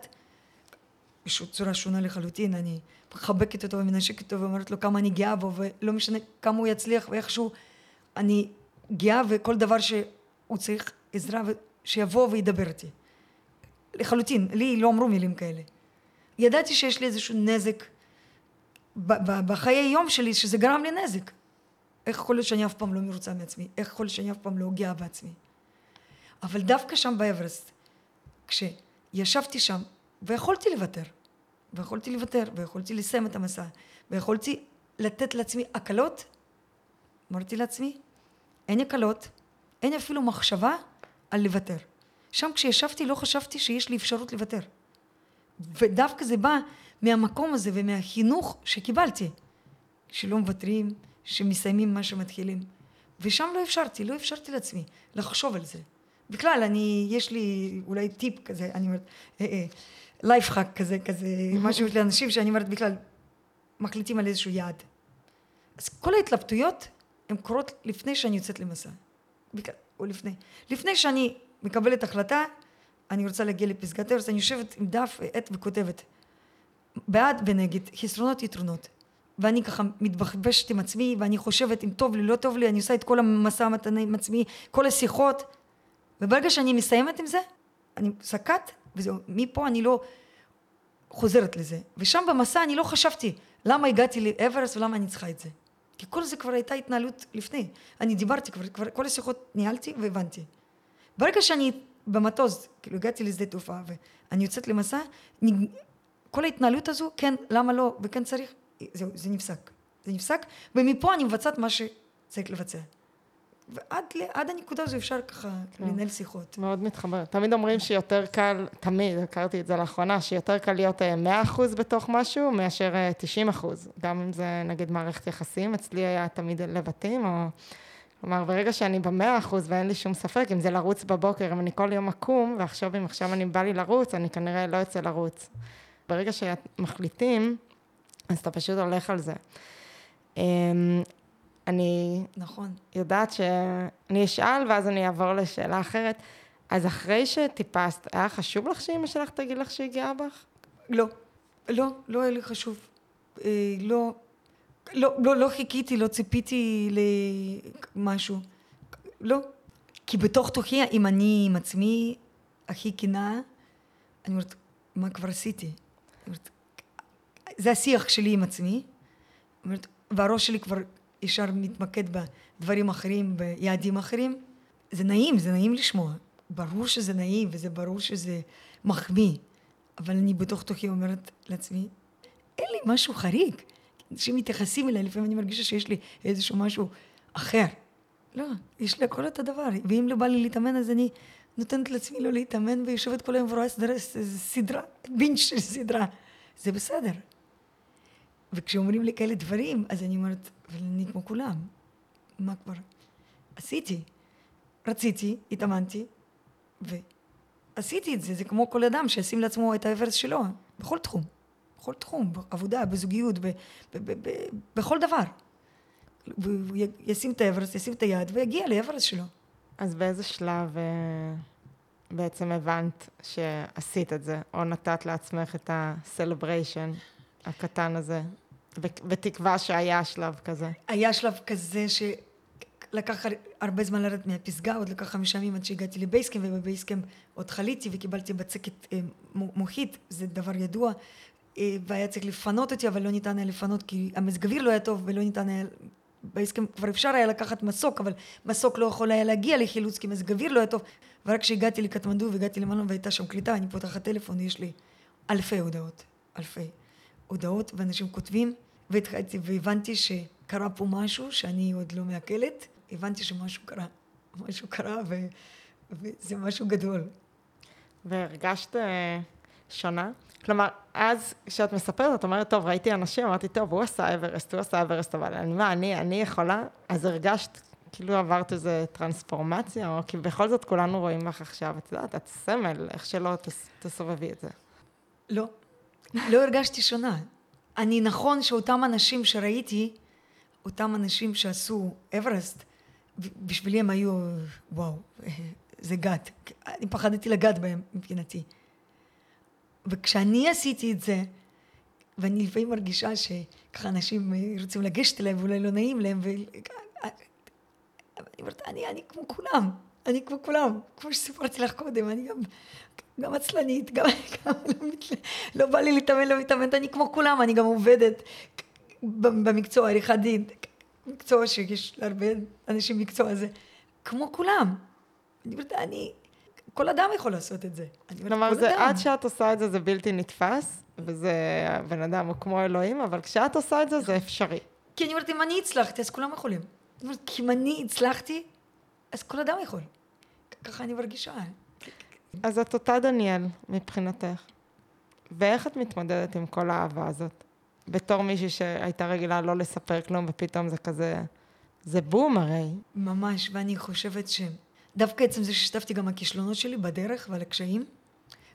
בצורה שונה לחלוטין, אני מחבקת אותו ומנשקת אותו ואומרת לו כמה אני גאה בו, ולא משנה כמה הוא יצליח ואיכשהו, אני גאה וכל דבר שהוא צריך עזרה, שיבוא וידבר אותי. לחלוטין, לי לא אמרו מילים כאלה. ידעתי שיש לי איזשהו נזק, בחיי היום שלי, שזה גרם לי נזק. איך יכול להיות שאני אף פעם לא מרוצה מעצמי? איך יכול להיות שאני אף פעם לא גאה בעצמי? אבל דווקא שם באברסט, כשישבתי שם, ויכולתי לוותר, ויכולתי לוותר, ויכולתי לסיים את המסע, ויכולתי לתת לעצמי הקלות, אמרתי לעצמי, אין הקלות, אין אפילו מחשבה על לוותר. שם כשישבתי לא חשבתי שיש לי אפשרות לוותר. ודווקא זה בא מהמקום הזה ומהחינוך שקיבלתי, שלא מוותרים, שמסיימים מה שמתחילים. ושם לא אפשרתי לעצמי לחשוב על זה. בכלל, יש לי אולי טיפ כזה, אני אומרת, לייף חק כזה, משהו לאנשים שאני אומרת בכלל, מחליטים על איזשהו יעד. אז כל ההתלבטויות, הן קורות לפני שאני יוצאת למסע. או לפני. לפני שאני מקבלת החלטה, אני רוצה להגיע לפסגת אברסט, אני יושבת עם דף ועט וכותבת. בעד ונגד, חסרונות יתרונות. ואני ככה מתבחבשת עם עצמי, ואני חושבת אם טוב לי, לא טוב לי, אני עושה את כל המסע המתנה עם עצמי, כל השיחות, וברגע שאני מסיימת עם זה, אני סקת, וזהו, מפה אני לא חוזרת לזה. ושם במסע אני לא חשבתי, למה הגעתי לאברסט ולמה אני צריכה את זה. כי כל זה כבר הייתה התנהלות לפני. אני דיברתי כבר כל השיחות ניהלתי והבנתי. ברגע שאני במטוס, כאילו הגעתי לשדה תעופה, ואני יוצאת למסע, כל ההתנהלות הזו, כן, למה לא, וכן צריך, זהו, זה נפסק, ומפה אני מבצעת מה שצריך לבצע. ועד הנקודה הזו אפשר ככה לנהל שיחות. מאוד מתחבר. תמיד אומרים שיותר קל, תמיד, הכרתי את זה לאחרונה, שיותר קל להיות 100% בתוך משהו, מאשר 90%. גם אם זה נגיד מערכת יחסים, אצלי היה תמיד לבטים, או... כלומר, ברגע שאני ב-100% ואין לי שום ספק, אם זה לרוץ בבוקר, אם אני כל יום אקום, ועכשיו אם עכשיו אני בא לי לרוץ, אני כנראה לא יוצא לרוץ. ברגע שמחליטים, אז אתה פשוט הולך על זה. אני יודעת שאני אשאל, ואז אני אעבור לשאלה אחרת. אז אחרי שטיפסת, היה חשוב לך שאמא שלך תגיד לך שהיא גאה בך? לא היה לי חשוב. לא חיכיתי, לא ציפיתי למשהו. לא. כי בתוך תוכי, אם אני עם עצמי הכי כנה, אני אומרת, מה כבר עשיתי? זה השיח שלי עם עצמי. והראש שלי כבר ישר מתמקד בדברים אחרים, ביעדים אחרים. זה נעים לשמוע. ברור שזה נעים, וזה ברור שזה מחמיא. אבל אני בתוך תוכי אומרת לעצמי, אין לי משהו חריג. שמתייחסים אליי, לפעמים אני מרגישה שיש לי איזשהו משהו אחר. לא, יש לי הכל את הדבר. ואם לא בא לי להתאמן, אז אני נותנת לעצמי לא להתאמן, ויושבת כל היום ורואה סדרה, בינץ' של סדרה. זה בסדר. וכשאומרים לי כאלה דברים, אז אני אומרת, אבל אני כמו כולם. מה כבר? עשיתי. רציתי, התאמנתי, ועשיתי את זה. זה כמו כל אדם שישים לעצמו את האברסט שלו, בכל תחום. בכל תחום, בעבודה, בזוגיות, בכל דבר. הוא ישים את האברסט, ישים את היד, ויגיע לאברסט שלו. אז באיזה שלב בעצם הבנת שעשית את זה, או נתת לעצמך את הסלבריישן הקטן הזה, בתקווה שהיה שלב כזה? היה שלב כזה לקח הרבה זמן לרדת מהפסגה, עוד לקח 5 ימים עד שהגעתי לבייסקם, ובבייסקם עוד חליתי וקיבלתי בצקת מוחית, זה דבר ידוע, והיה צריך לפנות אותי, אבל לא ניתן היה לפנות, כי המזגביר לא היה טוב, ולא ניתן היה, בייסקם כבר אפשר היה לקחת מסוק, אבל מסוק לא יכול היה להגיע לחילוץ, כי מזגביר לא היה טוב, ורק כשהגעתי לקטמנדו, והגעתי למלון, והייתה שם קליטה, אני פותחת טלפון, יש לי אלפי הודעות, ואנשים כותבים, והתחלתי, והבנתי שקרה פה משהו שאני עוד לא מעכלת, הבנתי שמשהו קרה, וזה משהו גדול. והרגשת שונה? כלומר, אז כשאת מספרת, את אומרת, טוב, ראיתי אנשים, אמרתי, טוב, הוא עשה אברסט, אבל אני יכולה, אז הרגשת, כאילו עברת איזו טרנספורמציה, או כי בכל זאת כולנו רואים לך עכשיו, את יודעת, את סמל, איך שלא תסובבי את זה. לא הרגשתי שונה. אני נכון שאותם אנשים שראיתי, אותם אנשים שעשו אברסט, בשבילי הם היו, וואו, זה גת. אני פחדתי לגת בהם מבחינתי. וכשאני עשיתי את זה, ואני לפעמים מרגישה שככה אנשים רוצים לגשת אליהם, ואולי לא נעים להם, אני כמו כולם, כמו שסיפרתי לך קודם, אני גם עצלנית, גם לא בא לי להתאמן, אני כמו כולם, אני גם עובדת במקצוע עריכת דין, מקצוע שיש להרבה אנשים מקצוע הזה, כמו כולם. כל אדם יכול לעשות את זה. כלומר, עד שאת עושה את זה, זה בלתי נתפס, וזה בן אדם הוא כמו אלוהים, אבל כשאת עושה את זה, זה אפשרי. כי אני אומרת, אם אני הצלחתי, אז כולם יכולים. כי אם אני הצלחתי, אז כל אדם יכול. ככה אני מרגישה. אז את אותה דניאל מבחינתך, ואיך את מתמודדת עם כל האהבה הזאת? בתור מישהי שהייתה רגילה לא לספר כלום, ופתאום זה כזה, זה בום הרי. ממש, ואני חושבת שדווקא עצם זה ששתפתי גם הכישלונות שלי בדרך ועל הקשיים,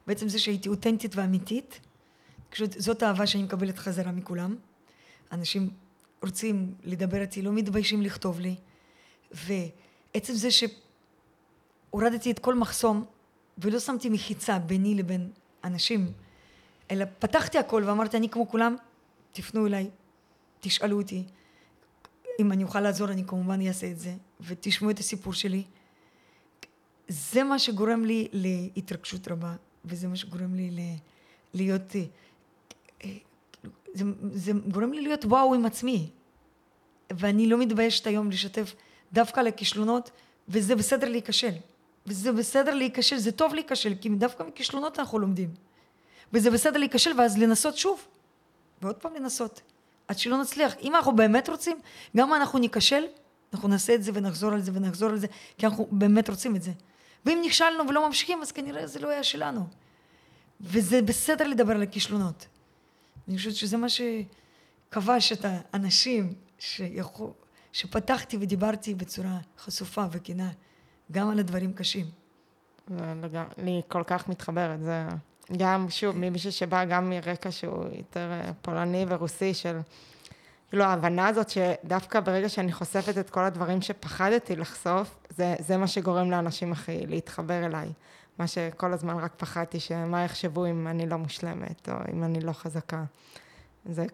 בעצם זה שהייתי אותנטית ואמיתית, זאת האהבה שאני מקבלת חזרה מכולם. אנשים רוצים לדבר איתי, לא מתביישים לכתוב לי, ועצם זה שהורדתי את כל מחסום, ולא שמתי מחיצה ביני לבין אנשים, אלא פתחתי הכל ואמרתי, אני כמו כולם, תפנו אליי, תשאלו אותי, אם אני אוכל לעזור, אני כמובן אעשה את זה, ותשמעו את הסיפור שלי. זה מה שגורם לי להתרגשות רבה, וזה מה שגורם לי להיות, זה גורם לי להיות וואו עם עצמי, ואני לא מתביישת היום לשתף דווקא על הכישלונות, וזה בסדר להיכשל. וזה בסדר להיכשל, זה טוב להיכשל, כי דווקא מכישלונות אנחנו לומדים. וזה בסדר להיכשל, ואז לנסות שוב. ועוד פעם לנסות. עד שלא נצליח. אם אנחנו באמת רוצים, גם אנחנו ניכשל, אנחנו נעשה את זה ונחזור על זה, כי אנחנו באמת רוצים את זה. ואם נכשלנו ולא ממשיכים, אז כנראה זה לא היה שלנו. וזה בסדר לדבר על הכישלונות. אני חושבת שזה מה שכבש את האנשים שפתחתי ודיברתי בצורה חשופה וכנה. גם על הדברים קשים. אני כל כך מתחברת, זה גם, שוב, מישהו שבא גם מרקע שהוא יותר פולני ורוסי, של, כאילו, ההבנה הזאת שדווקא ברגע שאני חושפת את כל הדברים שפחדתי לחשוף, זה מה שגורם לאנשים הכי להתחבר אליי. מה שכל הזמן רק פחדתי, שמה יחשבו אם אני לא מושלמת, או אם אני לא חזקה. זה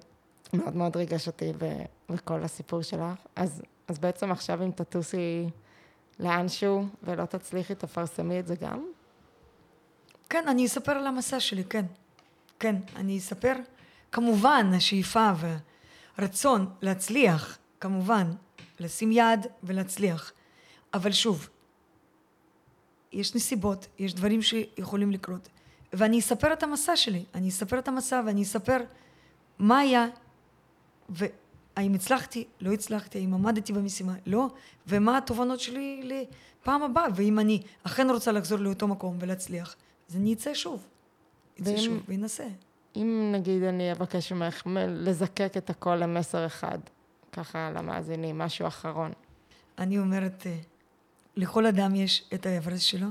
מאוד מאוד ריגש אותי בכל הסיפור שלך. אז בעצם עכשיו אם תטוסי לאנשהו, ולא תצליחי, תפרסמי את זה גם? כן, אני אספר על המסע שלי, כן, אני אספר. כמובן, השאיפה ורצון להצליח, כמובן, לשים יד ולהצליח. אבל שוב, יש נסיבות, יש דברים שיכולים לקרות. ואני אספר את המסע שלי, ואני אספר מה היה, האם הצלחתי, לא הצלחתי, האם עמדתי במשימה, לא, ומה התובנות שלי לפעם הבאה, ואם אני אכן רוצה לחזור לאותו מקום ולהצליח, אז אני אצא שוב וינסה. אם נגיד אני אבקש ממך לזקק את הכל למסר אחד, ככה למאזינים, משהו אחרון. אני אומרת, לכל אדם יש את האברסט שלו,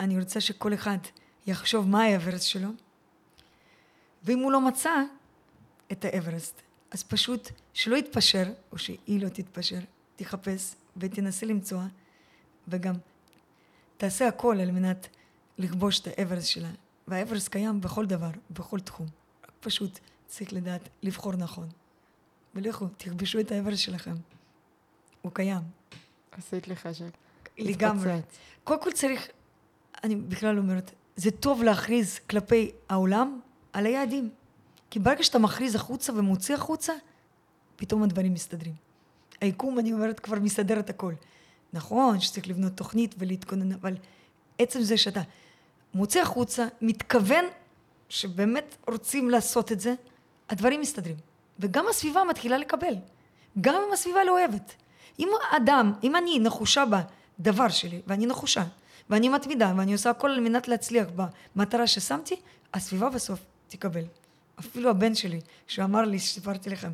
אני רוצה שכל אחד יחשוב מה האברסט שלו, ואם הוא לא מצא את האברסט, אז פשוט שלא יתפשר, או שהיא לא תתפשר, תחפש ותנסה למצוא, וגם תעשה הכל על מנת לכבוש את האברסט שלה. והאברסט קיים בכל דבר, בכל תחום. רק פשוט צריך לדעת לבחור נכון. ולכו, תכבשו את האברסט שלכם. הוא קיים. עשית לך לגמרי. קודם כל צריך, אני בכלל אומרת, זה טוב להכריז כלפי העולם על היעדים. כי ברגע שאתה מכריז החוצה ומוציא החוצה, פתאום הדברים מסתדרים. היקום, אני אומרת, כבר מסתדר את הכל. נכון, שצריך לבנות תוכנית ולהתכונן, אבל עצם זה שאתה מוציא החוצה, מתכוון שבאמת רוצים לעשות את זה, הדברים מסתדרים. וגם הסביבה מתחילה לקבל. גם אם הסביבה לא אוהבת. אם אדם, אם אני נחושה בדבר שלי, ואני נחושה, ואני מתמידה, ואני עושה הכל על מנת להצליח במטרה ששמתי, הסביבה בסוף תקבל. אפילו הבן שלי, שאמר לי, שסיפרתי לכם,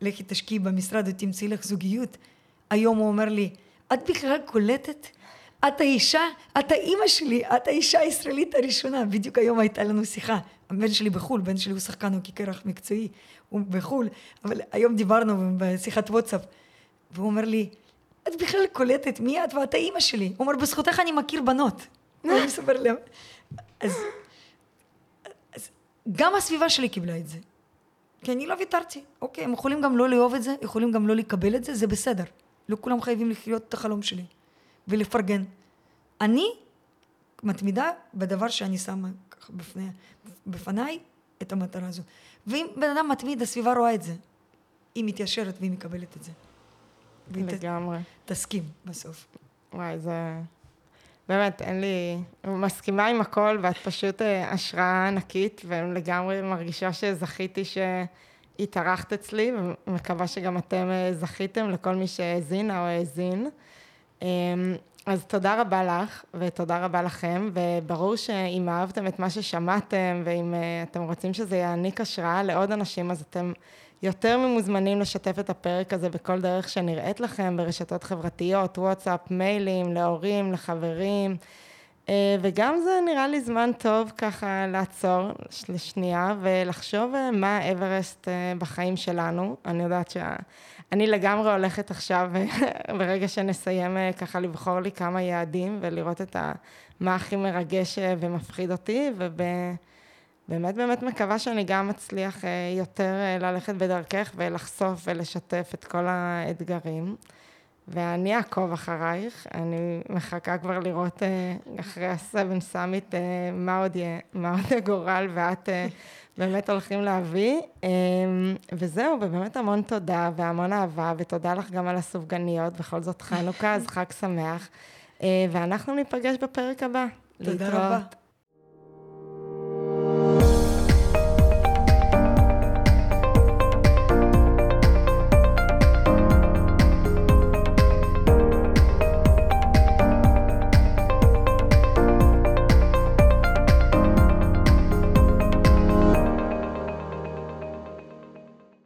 לכי תשקיעי במשרד ותמצאי לך זוגיות, היום הוא אומר לי, את בכלל קולטת? את האישה, את האימא שלי, את האישה הישראלית הראשונה. בדיוק היום הייתה לנו שיחה. הבן שלי בחול, בן שלי הוא שחקן, הוא כקרח מקצועי, הוא בחול, אבל היום דיברנו בשיחת וואטסאפ, והוא אומר לי, את בכלל קולטת מי את ואת האימא שלי. הוא אומר, בזכותך אני מכיר בנות. הוא מספר להם. אז גם הסביבה שלי קיבלה את זה. כי אני לא ויתרתי. אוקיי, הם יכולים גם לא לאהוב את זה, יכולים גם לא לקבל את זה, זה בסדר. לא כולם חייבים לחיות את החלום שלי. ולפרגן. אני מתמידה בדבר שאני שמה בפניי את המטרה הזו. ואם בן אדם מתמיד, הסביבה רואה את זה. היא מתיישרת והיא מקבלת את זה. לגמרי. תסכים בסוף. וואי, זה... באמת, אין לי... מסכימה עם הכל, ואת פשוט השראה ענקית, ולגמרי מרגישה שזכיתי שהתארחת אצלי, ומקווה שגם אתם זכיתם לכל מי שהאזינה או האזין. אז תודה רבה לך ותודה רבה לכם, וברור שאם אהבתם את מה ששמעתם ואם אתם רוצים שזה יעניק השראה לעוד אנשים, אז אתם יותר ממוזמנים לשתף את הפרק הזה בכל דרך שנראית לכם, ברשתות חברתיות, וואטסאפ, מיילים, להורים, לחברים, וגם זה נראה לי זמן טוב ככה לעצור לשנייה ולחשוב מה האברסט בחיים שלנו. אני יודעת אני לגמרי הולכת עכשיו, ברגע שנסיים ככה לבחור לי כמה יעדים, ולראות את מה הכי מרגש ומפחיד אותי, ובאמת באמת מקווה שאני גם אצליח יותר ללכת בדרכך, ולחשוף ולשתף את כל האתגרים. ואני אעקוב אחרייך, אני מחכה כבר לראות אחרי ה-Seven Summit מה עוד הגורל, ואת באמת הולכים להביא, וזהו, ובאמת המון תודה והמון אהבה, ותודה לך גם על הסופגניות, בכל זאת חנוכה, אז חג שמח, ואנחנו ניפגש בפרק הבא. תודה רבה.